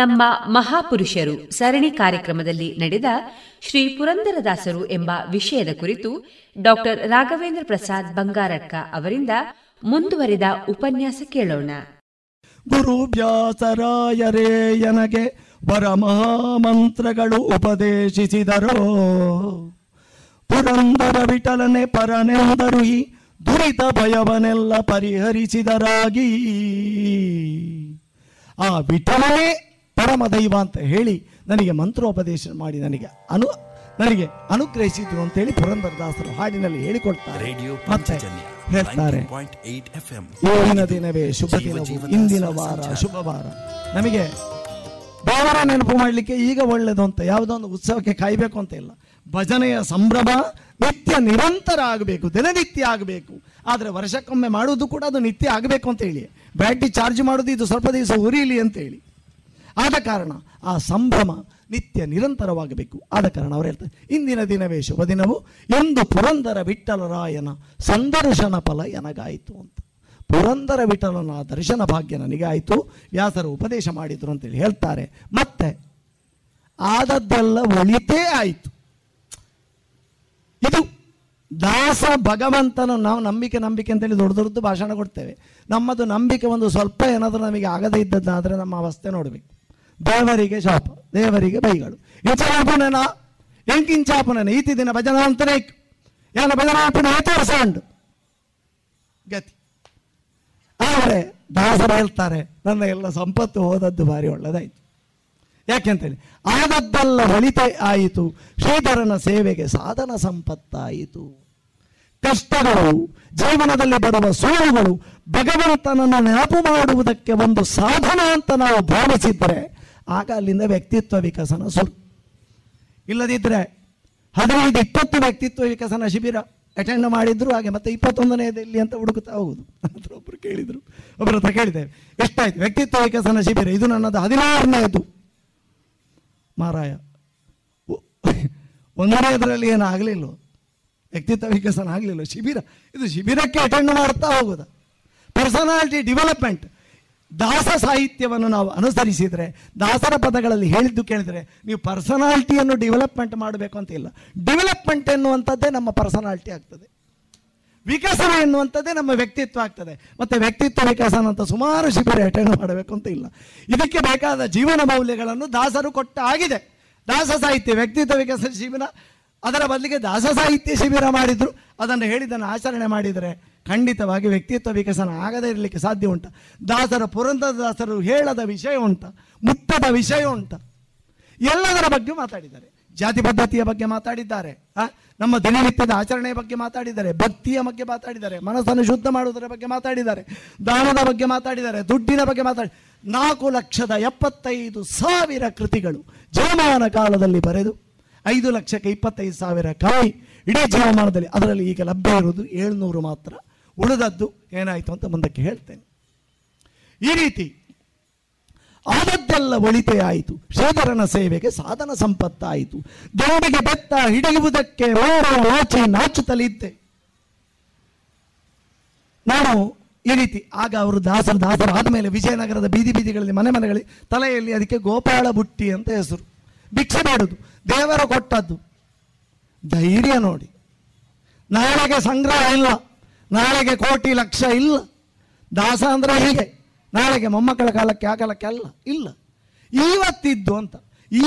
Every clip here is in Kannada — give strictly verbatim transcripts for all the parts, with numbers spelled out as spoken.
ನಮ್ಮ ಮಹಾಪುರುಷರು ಸರಣಿ ಕಾರ್ಯಕ್ರಮದಲ್ಲಿ ನಡೆದ ಶ್ರೀ ಪುರಂದರದಾಸರು ಎಂಬ ವಿಷಯದ ಕುರಿತು ಡಾಕ್ಟರ್ ರಾಘವೇಂದ್ರ ಪ್ರಸಾದ್ ಬಂಗಾರಡ್ಕ ಅವರಿಂದ ಮುಂದುವರೆದ ಉಪನ್ಯಾಸ ಕೇಳೋಣ. ಗುರು ವ್ಯಾಸರಾಯರೇ ನನಗೆ ಪರಮಹಾಮಂತ್ರಗಳು ಉಪದೇಶಿಸಿದರೋ, ಪುರಂದರ ವಿಠಲನೆ ಪರನೆಂದರು, ಈ ದುರಿತ ಭಯವನೆಲ್ಲ ಪರಿಹರಿಸಿದರಾಗಿ. ಆ ವಿಠಲನೆ ಪರಮ ದೈವ ಅಂತ ಹೇಳಿ ನನಗೆ ಮಂತ್ರೋಪದೇಶ ಮಾಡಿ ನನಗೆ ಅನು ನನಗೆ ಅನುಗ್ರಹಿಸಿದ್ರು ಅಂತೇಳಿ ಪುರಂದರದಾಸರು ಹಾಡಿನಲ್ಲಿ ಹೇಳಿಕೊಳ್ತಾರೆ. ಹೇಳ್ತಾರೆ ಏಳಿನ ದಿನವೇ ಶುಭ ದಿನವು, ಇಂದಿನ ವಾರ ಶುಭ ವಾರ. ನಮಗೆ ದೇವರ ನೆನಪು ಮಾಡಲಿಕ್ಕೆ ಈಗ ಒಳ್ಳೆಯದು ಅಂತ ಯಾವುದೊಂದು ಉತ್ಸವಕ್ಕೆ ಕಾಯಬೇಕು ಅಂತ ಇಲ್ಲ. ಭಜನೆಯ ಸಂಭ್ರಮ ನಿತ್ಯ ನಿರಂತರ ಆಗಬೇಕು, ದಿನನಿತ್ಯ ಆಗಬೇಕು. ಆದರೆ ವರ್ಷಕ್ಕೊಮ್ಮೆ ಮಾಡೋದು ಕೂಡ ಅದು ನಿತ್ಯ ಆಗಬೇಕು ಅಂತೇಳಿ ಬ್ಯಾಟ್ರಿ ಚಾರ್ಜ್ ಮಾಡೋದು ಇದು ಸ್ವಲ್ಪ ದಿವಸ ಉರಿಯಲಿ ಅಂತೇಳಿ. ಆದ ಕಾರಣ ಆ ಸಂಭ್ರಮ ನಿತ್ಯ ನಿರಂತರವಾಗಬೇಕು. ಆದ ಕಾರಣ ಅವರು ಹೇಳ್ತಾರೆ ಇಂದಿನ ದಿನವೇ ಶುಭ ದಿನವು ಎಂದು ಪುರಂದರ ವಿಠಲರಾಯನ ಸಂದರ್ಶನ ಫಲ ಎನಗಾಯಿತು ಅಂತ. ಪುರಂದರ ವಿಠಲನ ದರ್ಶನ ಭಾಗ್ಯ ನನಗೆ ಆಯಿತು, ವ್ಯಾಸರು ಉಪದೇಶ ಮಾಡಿದರು ಅಂತೇಳಿ ಹೇಳ್ತಾರೆ. ಮತ್ತೆ ಆದದ್ದೆಲ್ಲ ಒಳಿತೇ ಆಯಿತು. ಇದು ದಾಸ ಭಗವಂತನ ನಾವು ನಂಬಿಕೆ ನಂಬಿಕೆ ಅಂತೇಳಿ ದೊಡ್ಡ ದೊಡ್ಡದು ಭಾಷಣ ಕೊಡ್ತೇವೆ. ನಮ್ಮದು ನಂಬಿಕೆ ಒಂದು ಸ್ವಲ್ಪ ಏನಾದರೂ ನಮಗೆ ಆಗದೇ ಇದ್ದದ್ದಾದರೆ ನಮ್ಮ ಅವಸ್ಥೆ ನೋಡಬೇಕು. ದೇವರಿಗೆ ಶಾಪ, ದೇವರಿಗೆ ಬೈಗಳು. ಇಂಚಾಪುನನ ಎಂಕಿಂಚಾಪುನನ ಈತಿ ದಿನ ಭಜನ ಅಂತನೇ ಏನ ಭಜನಾಪುನ ತೋರಿಸಂಡು ಗತಿ. ಆದರೆ ದಾಸರು ಹೇಳ್ತಾರೆ ನನ್ನ ಎಲ್ಲ ಸಂಪತ್ತು ಹೋದದ್ದು ಭಾರಿ ಒಳ್ಳೆದಾಯಿತು. ಯಾಕೆಂತೇಳಿ ಆದದ್ದೆಲ್ಲ ಒಳಿತ ಆಯಿತು, ಶ್ರೀಧರನ ಸೇವೆಗೆ ಸಾಧನ ಸಂಪತ್ತಾಯಿತು. ಕಷ್ಟಗಳು, ಜೀವನದಲ್ಲಿ ಬರುವ ಸೋಲುಗಳು ಭಗವಂತನನ್ನು ನೆನಪು ಮಾಡುವುದಕ್ಕೆ ಒಂದು ಸಾಧನ ಅಂತ ನಾವು ಭಾವಿಸಿದರೆ ಆಗ ಅಲ್ಲಿಂದ ವ್ಯಕ್ತಿತ್ವ ವಿಕಸನ ಸುರು. ಇಲ್ಲದಿದ್ದರೆ ಹದಿನೈದು ಇಪ್ಪತ್ತು ವ್ಯಕ್ತಿತ್ವ ವಿಕಸನ ಶಿಬಿರ ಅಟೆಂಡ್ ಮಾಡಿದ್ರು ಹಾಗೆ ಮತ್ತೆ ಇಪ್ಪತ್ತೊಂದನೆಯದಲ್ಲಿ ಅಂತ ಹುಡುಕುತ್ತಾ ಹೋಗುದು ಅಂತ ಒಬ್ಬರು ಕೇಳಿದರು. ಒಬ್ಬರ ಹತ್ರ ಕೇಳಿದ್ದೇವೆ, ಎಷ್ಟಾಯಿತು ವ್ಯಕ್ತಿತ್ವ ವಿಕಸನ ಶಿಬಿರ? ಇದು ನನ್ನದು ಹದಿನಾರನೆಯದು ಮಾರಾಯ, ಒಂದನೆಯದರಲ್ಲಿ ಏನೂ ಆಗಲಿಲ್ಲ, ವ್ಯಕ್ತಿತ್ವ ವಿಕಸನ ಆಗಲಿಲ್ಲ. ಶಿಬಿರ ಇದು ಶಿಬಿರಕ್ಕೆ ಅಟೆಂಡ್ ಮಾಡ್ತಾ ಹೋಗೋದ? ಪರ್ಸನಾಲಿಟಿ ಡೆವಲಪ್ಮೆಂಟ್ ದಾಸ ಸಾಹಿತ್ಯವನ್ನು ನಾವು ಅನುಸರಿಸಿದರೆ, ದಾಸರ ಪದಗಳಲ್ಲಿ ಹೇಳಿದ್ದು ಕೇಳಿದರೆ, ನೀವು ಪರ್ಸನಾಲಿಟಿಯನ್ನು ಡೆವಲಪ್ಮೆಂಟ್ ಮಾಡಬೇಕು ಅಂತ ಇಲ್ಲ. ಡೆವಲಪ್ಮೆಂಟ್ ಎನ್ನುವಂಥದ್ದೇ ನಮ್ಮ ಪರ್ಸನಾಲಿಟಿ ಆಗ್ತದೆ, ವಿಕಸನ ಎನ್ನುವಂಥದ್ದೇ ನಮ್ಮ ವ್ಯಕ್ತಿತ್ವ ಆಗ್ತದೆ. ಮತ್ತು ವ್ಯಕ್ತಿತ್ವ ವಿಕಸನ ಅಂತ ಸುಮಾರು ಶಿಬಿರ ಅಟೆಂಡ್ ಮಾಡಬೇಕು ಅಂತ ಇಲ್ಲ. ಇದಕ್ಕೆ ಬೇಕಾದ ಜೀವನ ಮೌಲ್ಯಗಳನ್ನು ದಾಸರು ಕೊಟ್ಟ ಆಗಿದೆ. ದಾಸ ಸಾಹಿತ್ಯ ವ್ಯಕ್ತಿತ್ವ ವಿಕಸನ ಶಿಬಿರ, ಅದರ ಬದಲಿಗೆ ದಾಸ ಸಾಹಿತ್ಯ ಶಿಬಿರ ಮಾಡಿದರು, ಅದನ್ನು ಹೇಳಿದ್ದನ್ನು ಆಚರಣೆ ಮಾಡಿದರೆ ಖಂಡಿತವಾಗಿ ವ್ಯಕ್ತಿತ್ವ ವಿಕಸನ ಆಗದೇ ಇರಲಿಕ್ಕೆ ಸಾಧ್ಯ ಉಂಟ. ದಾಸರ ಪುರಂದರದಾಸರು ಹೇಳದ ವಿಷಯ ಉಂಟ, ಮುಟ್ಟದ ವಿಷಯ ಉಂಟ, ಎಲ್ಲದರ ಬಗ್ಗೆ ಮಾತಾಡಿದ್ದಾರೆ. ಜಾತಿ ಪದ್ಧತಿಯ ಬಗ್ಗೆ ಮಾತಾಡಿದ್ದಾರೆ, ನಮ್ಮ ದಿನನಿತ್ಯದ ಆಚರಣೆಯ ಬಗ್ಗೆ ಮಾತಾಡಿದ್ದಾರೆ, ಭಕ್ತಿಯ ಬಗ್ಗೆ ಮಾತಾಡಿದ್ದಾರೆ, ಮನಸ್ಸನ್ನು ಶುದ್ಧ ಮಾಡುವುದರ ಬಗ್ಗೆ ಮಾತಾಡಿದ್ದಾರೆ, ದಾನದ ಬಗ್ಗೆ ಮಾತಾಡಿದ್ದಾರೆ, ದುಡ್ಡಿನ ಬಗ್ಗೆ ಮಾತಾಡಿ ನಾಲ್ಕು ಲಕ್ಷದ ಎಪ್ಪತ್ತೈದು ಸಾವಿರ ಕೃತಿಗಳು ಜೀವಮಾನ ಕಾಲದಲ್ಲಿ ಬರೆದು ಐದು ಲಕ್ಷಕ್ಕೆ ಇಪ್ಪತ್ತೈದು ಸಾವಿರ ಕವಿ ಇಡೀ ಜೀವಮಾನದಲ್ಲಿ. ಅದರಲ್ಲಿ ಈಗ ಲಭ್ಯ ಇರುವುದು ಏಳ್ನೂರು ಮಾತ್ರ, ಉಳಿದದ್ದು ಏನಾಯಿತು ಅಂತ ಮುಂದಕ್ಕೆ ಹೇಳ್ತೇನೆ. ಈ ರೀತಿ ಆದದ್ದೆಲ್ಲ ಒಳಿತೇ ಆಯಿತು, ಶ್ರೀಧರನ ಸೇವೆಗೆ ಸಾಧನ ಸಂಪತ್ತಾಯಿತು. ದೇವರಿಗೆ ಬೆತ್ತ ಹಿಡಿಯುವುದಕ್ಕೆ ಓರೋ ನಾಚಿ ನಾಚುತ್ತಲಿದ್ದೆ ನಾನು ಈ ರೀತಿ. ಆಗ ಅವರು ದಾಸರು ದಾಸರು ಆದಮೇಲೆ ವಿಜಯನಗರದ ಬೀದಿ ಬೀದಿಗಳಲ್ಲಿ ಮನೆ ಮನೆಗಳಲ್ಲಿ ತಲೆಯಲ್ಲಿ ಅದಕ್ಕೆ ಗೋಪಾಳ ಬುಟ್ಟಿ ಅಂತ ಹೆಸರು. ಭಿಕ್ಷೆ ಬೇಡುದು, ದೇವರು ಕೊಟ್ಟದ್ದು. ಧೈರ್ಯ ನೋಡಿ, ನಾಳೆಗೆ ಸಂಗ್ರಹ ಇಲ್ಲ, ನಾಳೆಗೆ ಕೋಟಿ ಲಕ್ಷ ಇಲ್ಲ. ದಾಸ ಅಂದರೆ ಹೀಗೆ, ನಾಳೆಗೆ ಮೊಮ್ಮಕ್ಕಳ ಕಾಲಕ್ಕೆ ಆಗಲಕ್ಕೆ ಅಲ್ಲ, ಇಲ್ಲ ಇವತ್ತಿದ್ದು ಅಂತ.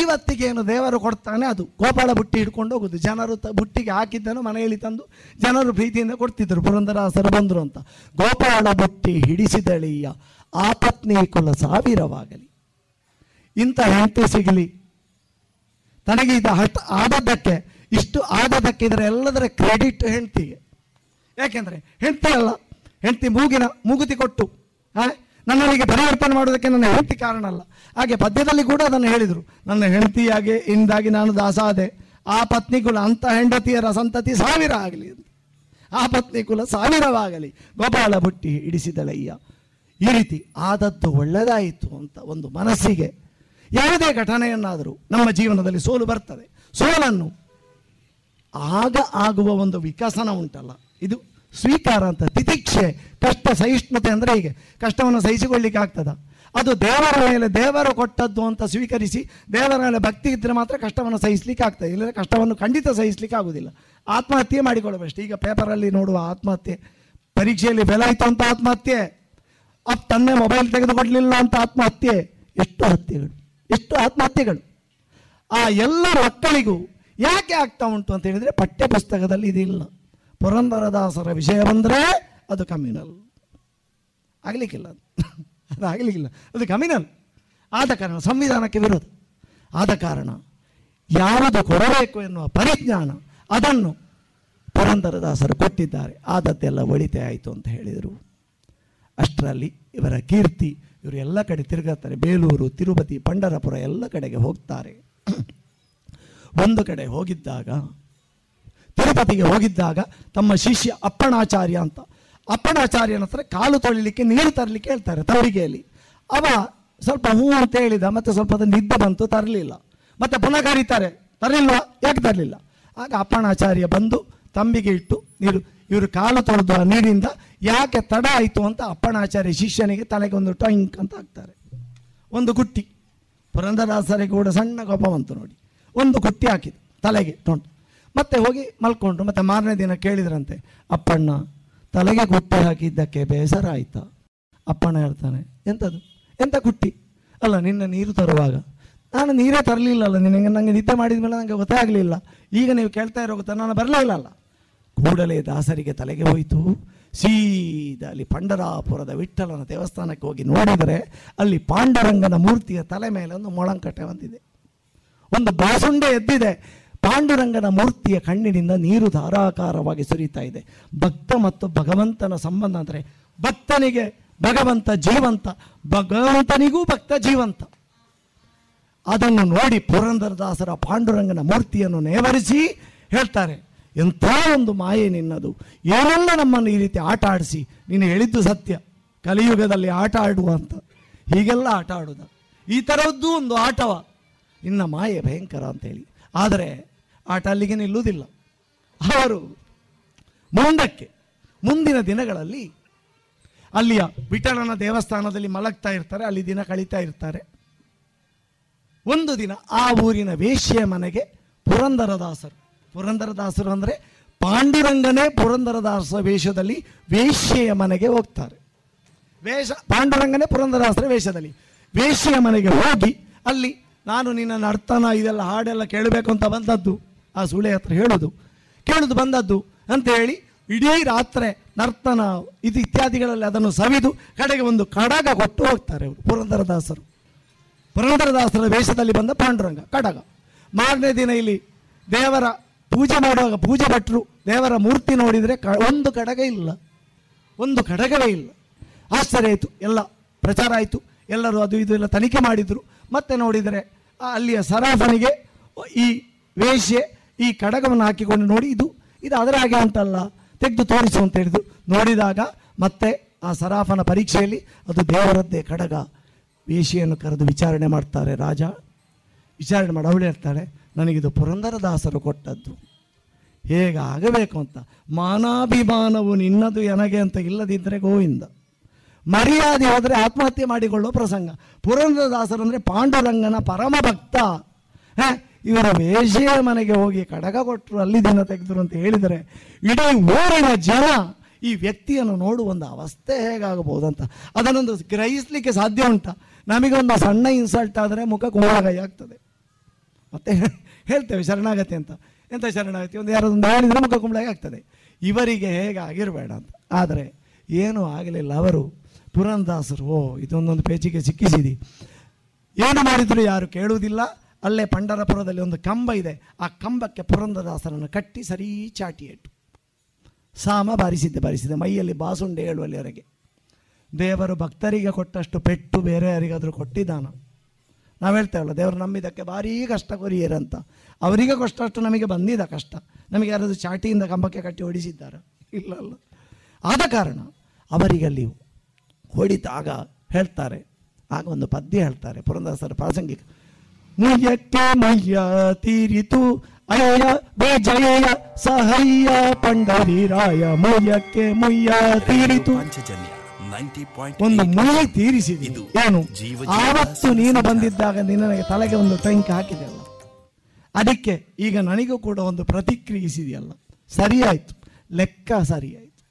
ಇವತ್ತಿಗೇನು ದೇವರು ಕೊಡ್ತಾನೆ ಅದು ಗೋಪಾಳ ಬುಟ್ಟಿ ಹಿಡ್ಕೊಂಡು ಹೋಗೋದು. ಜನರು ತ ಬುಟ್ಟಿಗೆ ಹಾಕಿದ್ದನ್ನು ಮನೆಯಲ್ಲಿ ತಂದು ಜನರು ಪ್ರೀತಿಯಿಂದ ಕೊಡ್ತಿದ್ದರು, ಪುರಂದರದಾಸರು ಬಂದರು ಅಂತ. ಗೋಪಾಳ ಬುಟ್ಟಿ ಹಿಡಿಸಿದಳೀಯ ಆಪತ್ನಿ ಕುಲ ಸಾವಿರವಾಗಲಿ. ಇಂಥ ಹೆಂಡತಿ ಸಿಗಲಿ ನನಗೆ. ಇದು ಹಠ ಆದದ್ದಕ್ಕೆ ಇಷ್ಟು ಆದದ್ದಕ್ಕೆ ಇದರ ಎಲ್ಲದರ ಕ್ರೆಡಿಟ್ ಹೆಂಡ್ತಿಗೆ. ಯಾಕೆಂದರೆ ಹೆಂಡ್ತಿ ಅಲ್ಲ, ಹೆಂಡ್ತಿ ಮೂಗಿನ ಮೂಗುತಿ ಕೊಟ್ಟು ಹಾಂ ನನ್ನವರಿಗೆ ಪರಿವರ್ತನೆ ಮಾಡೋದಕ್ಕೆ ನನ್ನ ಹೆಂಡ್ತಿ ಕಾರಣ ಅಲ್ಲ. ಹಾಗೆ ಪದ್ಯದಲ್ಲಿ ಕೂಡ ಅದನ್ನು ಹೇಳಿದರು, ನನ್ನ ಹೆಂಡ್ತಿಯಾಗೆ ಇಂದಾಗಿ ನಾನು ದಾಸ ಆದೆ, ಆ ಪತ್ನಿಕುಲ ಅಂಥ ಹೆಂಡತಿಯರ ಸಂತತಿ ಸಾವಿರ ಆಗಲಿ ಅಂತ. ಆ ಪತ್ನಿಕುಲ ಸಾವಿರವಾಗಲಿ ಗೋಪಾಳ ಬುಟ್ಟಿ ಹಿಡಿಸಿದಳಯ್ಯ. ಈ ರೀತಿ ಆದದ್ದು ಒಳ್ಳೆಯದಾಯಿತು ಅಂತ ಒಂದು ಮನಸ್ಸಿಗೆ. ಯಾವುದೇ ಘಟನೆಯನ್ನಾದರೂ ನಮ್ಮ ಜೀವನದಲ್ಲಿ ಸೋಲು ಬರ್ತದೆ, ಸೋಲನ್ನು ಆಗ ಆಗುವ ಒಂದು ವಿಕಸನ ಉಂಟಲ್ಲ, ಇದು ಸ್ವೀಕಾರ ಅಂತ. ತಿತಿಕ್ಷೆ, ಕಷ್ಟ ಸಹಿಷ್ಣುತೆ ಅಂದರೆ ಹೀಗೆ, ಕಷ್ಟವನ್ನು ಸಹಿಸಿಕೊಳ್ಳಿಕ್ಕೆ ಆಗ್ತದ? ಅದು ದೇವರ ಮೇಲೆ ದೇವರು ಕೊಟ್ಟದ್ದು ಅಂತ ಸ್ವೀಕರಿಸಿ ದೇವರ ಮೇಲೆ ಭಕ್ತಿ ಇದ್ದರೆ ಮಾತ್ರ ಕಷ್ಟವನ್ನು ಸಹಿಸಲಿಕ್ಕೆ ಆಗ್ತದೆ, ಇಲ್ಲದೆ ಕಷ್ಟವನ್ನು ಖಂಡಿತ ಸಹಿಸಲಿಕ್ಕೆ ಆಗುವುದಿಲ್ಲ. ಆತ್ಮಹತ್ಯೆ ಮಾಡಿಕೊಳ್ಳಬೇಕಷ್ಟೆ. ಈಗ ಪೇಪರಲ್ಲಿ ನೋಡುವ ಆತ್ಮಹತ್ಯೆ, ಪರೀಕ್ಷೆಯಲ್ಲಿ ಫೇಲ್ ಆಯಿತು ಅಂತ ಆತ್ಮಹತ್ಯೆ, ಅಪ್ ತನ್ನೇ ಮೊಬೈಲ್ ತೆಗೆದುಕೊಡಲಿಲ್ಲ ಅಂತ ಆತ್ಮಹತ್ಯೆ, ಎಷ್ಟು ಹತ್ಯೆಗಳು, ಎಷ್ಟು ಆತ್ಮಹತ್ಯೆಗಳು ಆ ಎಲ್ಲ ಮಕ್ಕಳಿಗೂ ಯಾಕೆ ಆಗ್ತಾ ಉಂಟು ಅಂತ ಹೇಳಿದರೆ ಪಠ್ಯ ಪುಸ್ತಕದಲ್ಲಿ ಇದಿಲ್ಲ. ಪುರಂದರದಾಸರ ವಿಷಯ ಬಂದರೆ ಅದು ಕಮ್ಯುನಲ್ ಆಗಲಿಕ್ಕಿಲ್ಲ, ಅದು ಆಗಲಿಕ್ಕಿಲ್ಲ, ಅದು ಕಮ್ಯುನಲ್. ಆದ ಕಾರಣ ಸಂವಿಧಾನಕ್ಕೆ ವಿರೋಧ. ಆದ ಕಾರಣ ಯಾವುದು ಕೊಡಬೇಕು ಎನ್ನುವ ಪರಿಜ್ಞಾನ ಅದನ್ನು ಪುರಂದರದಾಸರು ಕೊಟ್ಟಿದ್ದಾರೆ. ಆದದ್ದೆಲ್ಲ ಒಳಿತೆ ಆಯಿತು ಅಂತ ಹೇಳಿದರು. ಅಷ್ಟರಲ್ಲಿ ಇವರ ಕೀರ್ತಿ, ಇವರು ಎಲ್ಲ ಕಡೆ ತಿರುಗುತ್ತಾರೆ, ಬೇಲೂರು, ತಿರುಪತಿ, ಪಂಡರಪುರ ಎಲ್ಲ ಕಡೆಗೆ ಹೋಗ್ತಾರೆ. ಒಂದು ಕಡೆ ಹೋಗಿದ್ದಾಗ, ತಿರುಪತಿಗೆ ಹೋಗಿದ್ದಾಗ ತಮ್ಮ ಶಿಷ್ಯ ಅಪ್ಪಣಾಚಾರ್ಯ ಅಂತ, ಅಪ್ಪಣಾಚಾರ್ಯನ ಹತ್ರ ಕಾಲು ತೊಳಿಲಿಕ್ಕೆ ನೀರು ತರಲಿಕ್ಕೆ ಹೇಳ್ತಾರೆ ತವರಿಗೆಯಲ್ಲಿ. ಅವ ಸ್ವಲ್ಪ ಹೂ ಅಂತ ಹೇಳಿದ, ಮತ್ತೆ ಸ್ವಲ್ಪ ನಿದ್ದೆ ಬಂತು, ತರಲಿಲ್ಲ. ಮತ್ತೆ ಪುನಃ ಕರೀತಾರೆ, ತರಲಿಲ್ಲ, ಯಾಕೆ ತರಲಿಲ್ಲ? ಆಗ ಅಪ್ಪಣಾಚಾರ್ಯ ಬಂದು ತಂಬಿಗೆ ಇಟ್ಟು ನೀರು, ಇವರು ಕಾಲು ತೊಳೆದು ಆ ನೀರಿಂದ ಯಾಕೆ ತಡ ಆಯಿತು ಅಂತ ಅಪ್ಪಣಾಚಾರ್ಯ ಶಿಷ್ಯನಿಗೆ ತಲೆಗೆ ಒಂದು ಟೊಂಕ್ ಅಂತ ಹಾಕ್ತಾರೆ, ಒಂದು ಗುಟ್ಟಿ. ಪುರಂದರದಾಸರಿಗೆ ಕೂಡ ಸಣ್ಣ ಕೋಪ ಬಂತು ನೋಡಿ, ಒಂದು ಗುಟ್ಟಿ ಹಾಕಿದ್ದು ತಲೆಗೆ ಟೊಂಟ್. ಮತ್ತೆ ಹೋಗಿ ಮಲ್ಕೊಂಡ್ರು. ಮತ್ತೆ ಮಾರನೇ ದಿನ ಕೇಳಿದ್ರಂತೆ, ಅಪ್ಪಣ್ಣ ತಲೆಗೆ ಗುಟ್ಟಿ ಹಾಕಿದ್ದಕ್ಕೆ ಬೇಸರ ಆಯಿತಾ? ಅಪ್ಪಣ್ಣ ಹೇಳ್ತಾನೆ, ಎಂಥದ್ದು, ಎಂಥ ಗುಟ್ಟಿ? ಅಲ್ಲ, ನಿನ್ನ ನೀರು ತರುವಾಗ ನಾನು ನೀರೇ ತರಲಿಲ್ಲ ಅಲ್ಲ, ನಿನಗೆ ನನಗೆ ನಿದ್ದೆ ಮಾಡಿದ ಮೇಲೆ ನನಗೆ ಗೊತ್ತೇ ಆಗಲಿಲ್ಲ, ಈಗ ನೀವು ಕೇಳ್ತಾ ಇರೋ ಗೊತ್ತಾ, ನಾನು ಬರಲಿಲ್ಲ ಅಲ್ಲ. ಕೂಡಲೇ ದಾಸರಿಗೆ ತಲೆಗೆ ಹೋಯಿತು. ಸೀದಲ್ಲಿ ಪಂಡರಾಪುರದ ವಿಠಲನ ದೇವಸ್ಥಾನಕ್ಕೆ ಹೋಗಿ ನೋಡಿದರೆ ಅಲ್ಲಿ ಪಾಂಡುರಂಗನ ಮೂರ್ತಿಯ ತಲೆ ಮೇಲೆ ಒಂದು ಮೊಳಂಕಟೆ ಬಂದಿದೆ, ಒಂದು ಬಾಸುಂಡೆ ಎದ್ದಿದೆ, ಪಾಂಡುರಂಗನ ಮೂರ್ತಿಯ ಕಣ್ಣಿನಿಂದ ನೀರು ಧಾರಾಕಾರವಾಗಿ ಸುರಿತಾ ಇದೆ. ಭಕ್ತ ಮತ್ತು ಭಗವಂತನ ಸಂಬಂಧ ಅಂದರೆ, ಭಕ್ತನಿಗೆ ಭಗವಂತ ಜೀವಂತ, ಭಗವಂತನಿಗೂ ಭಕ್ತ ಜೀವಂತ. ಅದನ್ನು ನೋಡಿ ಪುರಂದರದಾಸರ ಪಾಂಡುರಂಗನ ಮೂರ್ತಿಯನ್ನು ನೇವರಿಸಿ ಹೇಳ್ತಾರೆ, ಎಂಥ ಒಂದು ಮಾಯೆ ನಿನ್ನದು, ಏನೆಲ್ಲ ನಮ್ಮನ್ನು ಈ ರೀತಿ ಆಟ ಆಡಿಸಿ, ನೀನು ಹೇಳಿದ್ದು ಸತ್ಯ, ಕಲಿಯುಗದಲ್ಲಿ ಆಟ ಆಡುವ ಅಂತ, ಹೀಗೆಲ್ಲ ಆಟ ಆಡುವುದು, ಈ ಥರದ್ದು ಒಂದು ಆಟವ, ನಿನ್ನ ಮಾಯೆ ಭಯಂಕರ ಅಂತೇಳಿ. ಆದರೆ ಆಟ ಅಲ್ಲಿಗೆ ನಿಲ್ಲುವುದಿಲ್ಲ. ಅವರು ಮುಂದಕ್ಕೆ ಮುಂದಿನ ದಿನಗಳಲ್ಲಿ ಅಲ್ಲಿಯ ವಿಠಲನ ದೇವಸ್ಥಾನದಲ್ಲಿ ಮಲಗ್ತಾ ಇರ್ತಾರೆ, ಅಲ್ಲಿ ದಿನ ಕಳೀತಾ ಇರ್ತಾರೆ. ಒಂದು ದಿನ ಆ ಊರಿನ ವೇಶ್ಯೆ ಮನೆಗೆ ಪುರಂದರದಾಸರು, ಪುರಂದರದಾಸರು ಅಂದರೆ ಪಾಂಡುರಂಗನೇ ಪುರಂದರದಾಸರ ವೇಷದಲ್ಲಿ ವೇಶ್ಯೆಯ ಮನೆಗೆ ಹೋಗ್ತಾರೆ. ವೇಷ ಪಾಂಡುರಂಗನೇ ಪುರಂದರದಾಸರ ವೇಷದಲ್ಲಿ ವೇಶ್ಯೆಯ ಮನೆಗೆ ಹೋಗಿ, ಅಲ್ಲಿ ನಾನು ನಿನ್ನ ನರ್ತನ ಇದೆಲ್ಲ ಹಾಡೆಲ್ಲ ಕೇಳಬೇಕು ಅಂತ ಬಂದದ್ದು, ಆ ಸುಳೆ ಹತ್ರ ಹೇಳೋದು ಕೇಳೋದು ಬಂದದ್ದು ಅಂತ ಹೇಳಿ ಇಡೀ ರಾತ್ರಿ ನರ್ತನ ಇದು ಇತ್ಯಾದಿಗಳಲ್ಲಿ ಅದನ್ನು ಸವಿದು ಕಡೆಗೆ ಒಂದು ಕಡಗ ಕೊಟ್ಟು ಹೋಗ್ತಾರೆ ಅವರು ಪುರಂದರದಾಸರು. ಪುರಂದರದಾಸರ ವೇಷದಲ್ಲಿ ಬಂದ ಪಾಂಡುರಂಗ ಕಡಗ. ಮಾರನೇ ದಿನ ಇಲ್ಲಿ ದೇವರ ಪೂಜೆ ಮಾಡುವಾಗ ಪೂಜೆ ಭಟ್ರು ದೇವರ ಮೂರ್ತಿ ನೋಡಿದರೆ ಕ ಒಂದು ಕಡಗ ಇಲ್ಲ, ಒಂದು ಕಡಗವೇ ಇಲ್ಲ. ಆಶ್ಚರ್ಯ ಆಯಿತು, ಎಲ್ಲ ಪ್ರಚಾರ ಆಯಿತು, ಎಲ್ಲರೂ ಅದು ಇದು ಎಲ್ಲ ತನಿಖೆ ಮಾಡಿದರು. ಮತ್ತೆ ನೋಡಿದರೆ ಅಲ್ಲಿಯ ಸರಾಫನಿಗೆ ಈ ವೇಶ್ಯೆ ಈ ಕಡಗವನ್ನು ಹಾಕಿಕೊಂಡು ನೋಡಿ, ಇದು ಇದು ಅದರ ಹಾಗೆ ಅಂತಲ್ಲ, ತೆಗೆದು ತೋರಿಸು ಅಂತ ಹೇಳಿದ್ರು. ನೋಡಿದಾಗ ಮತ್ತೆ ಆ ಸರಾಫನ ಪರೀಕ್ಷೆಯಲ್ಲಿ ಅದು ದೇವರದ್ದೇ ಕಡಗ. ವೇಶ್ಯೆಯನ್ನು ಕರೆದು ವಿಚಾರಣೆ ಮಾಡ್ತಾರೆ ರಾಜ. ವಿಚಾರಣೆ ಮಾಡಿ ಅವಳು ಹೇಳ್ತಾಳೆ, ನನಗಿದು ಪುರಂದರದಾಸರು ಕೊಟ್ಟದ್ದು, ಹೇಗೆ ಆಗಬೇಕು ಅಂತ, ಮಾನಾಭಿಮಾನವು ನಿನ್ನದು ನನಗೆ ಅಂತ ಇಲ್ಲದಿದ್ದರೆ ಗೋವಿಂದ, ಮರ್ಯಾದೆ ಹೋದರೆ ಆತ್ಮಹತ್ಯೆ ಮಾಡಿಕೊಳ್ಳುವ ಪ್ರಸಂಗ. ಪುರಂದರದಾಸರು ಅಂದರೆ ಪಾಂಡುರಂಗನ ಪರಮ ಭಕ್ತ. ಹೇ, ಇವರ ವೇಷೆಯ ಮನೆಗೆ ಹೋಗಿ ಕಡಗ ಕೊಟ್ಟರು, ಅಲ್ಲಿ ದಿನ ತೆಗೆದರು ಅಂತ ಹೇಳಿದರೆ ಇಡೀ ಊರಿನ ಜನ ಈ ವ್ಯಕ್ತಿಯನ್ನು ನೋಡುವ ಒಂದು ಅವಸ್ಥೆ ಹೇಗಾಗಬಹುದು ಅಂತ ಅದನ್ನೊಂದು ಗ್ರಹಿಸಲಿಕ್ಕೆ ಸಾಧ್ಯ ಉಂಟಾ? ನಮಗೊಂದು ಸಣ್ಣ ಇನ್ಸಲ್ಟ್ ಆದರೆ ಮುಖ ಕೋಳಗೈ ಆಗ್ತದೆ, ಮತ್ತೆ ಹೇಳ್ತೇವೆ ಶರಣಾಗತಿ ಅಂತ, ಎಂಥ ಶರಣಾಗತಿ, ಒಂದು ಯಾರೊಂದು ಹೇಳಿದರೆ ಮುಖ ಕುಂಬಳಾಗಿ ಆಗ್ತದೆ. ಇವರಿಗೆ ಹೇಗೆ ಆಗಿರಬೇಡ ಅಂತ. ಆದರೆ ಏನೂ ಆಗಲಿಲ್ಲ. ಅವರು ಪುರಂದರದಾಸರು, ಓ ಇದೊಂದೊಂದು ಪೇಚಿಗೆ ಸಿಕ್ಕಿಸಿದಿ, ಏನು ಮಾಡಿದರೂ ಯಾರು ಕೇಳುವುದಿಲ್ಲ. ಅಲ್ಲೇ ಪಂಡರಪುರದಲ್ಲಿ ಒಂದು ಕಂಬ ಇದೆ, ಆ ಕಂಬಕ್ಕೆ ಪುರಂದರದಾಸರನ್ನು ಕಟ್ಟಿ ಸರಿ ಚಾಟಿಯೇಟು ಸಾಮ ಬಾರಿಸಿದ್ದೆ ಬಾರಿಸಿದ್ದೆ ಮೈಯಲ್ಲಿ ಬಾಸುಂಡೆ ಹೇಳುವಲ್ಲಿವರೆಗೆ. ದೇವರು ಭಕ್ತರಿಗೆ ಕೊಟ್ಟಷ್ಟು ಪೆಟ್ಟು ಬೇರೆ ಯಾರಿಗಾದರೂ ಕೊಟ್ಟಿದ್ದಾನ? ನಾವು ಹೇಳ್ತೇವಲ್ಲ, ದೇವರು ನಂಬಿದ್ದಕ್ಕೆ ಭಾರೀ ಕಷ್ಟ ಕೊರಿಯರಂತ, ಅವರಿಗೆ ಕೊಟ್ಟಷ್ಟು ನಮಗೆ ಬಂದಿದ್ದ ಕಷ್ಟ ನಮಗೆ ಯಾರಾದರೂ ಚಾಟಿಯಿಂದ ಕಂಬಕ್ಕೆ ಕಟ್ಟಿ ಹೊಡಿಸಿದ್ದಾರೆ? ಇಲ್ಲ ಅಲ್ಲ. ಆದ ಕಾರಣ ಅವರಿಗಲ್ಲಿ ಹೊಡಿತಾಗ ಹೇಳ್ತಾರೆ, ಆಗ ಒಂದು ಪದ್ಯ ಹೇಳ್ತಾರೆ ಪುರಂದರದಾಸರ ಪ್ರಾಸಂಗಿಕ, ಮುಯ್ಯಕ್ಕೆ ಮಯ್ಯ ತೀರಿತು ಅಯ್ಯ ವಿಜಯ ಸಹಯ್ಯ ಪಂಡರಿ ರಾಯ, ಮುಯ್ಯಕ್ಕೆ ಮುಯ್ಯ ತೀರಿತು. ಒಂದು ಮೂಳೆ ತೀರಿಸಿದೆನು. ಏನು? ಆವತ್ತು ನೀನು ಬಂದಿದ್ದಾಗ ನೀನು ನನಗೆ ತಲೆಗೆ ಒಂದು ಟಂಕ ಹಾಕಿದೆಯಲ್ಲ, ಅದಕ್ಕೆ ಈಗ ನನಗೂ ಕೂಡ ಒಂದು ಪ್ರತಿಕ್ರಿಯಿಸಿದೆಯಲ್ಲ. ಸರಿಯಾಯಿತು, ಲೆಕ್ಕ ಸರಿಯಾಯಿತು,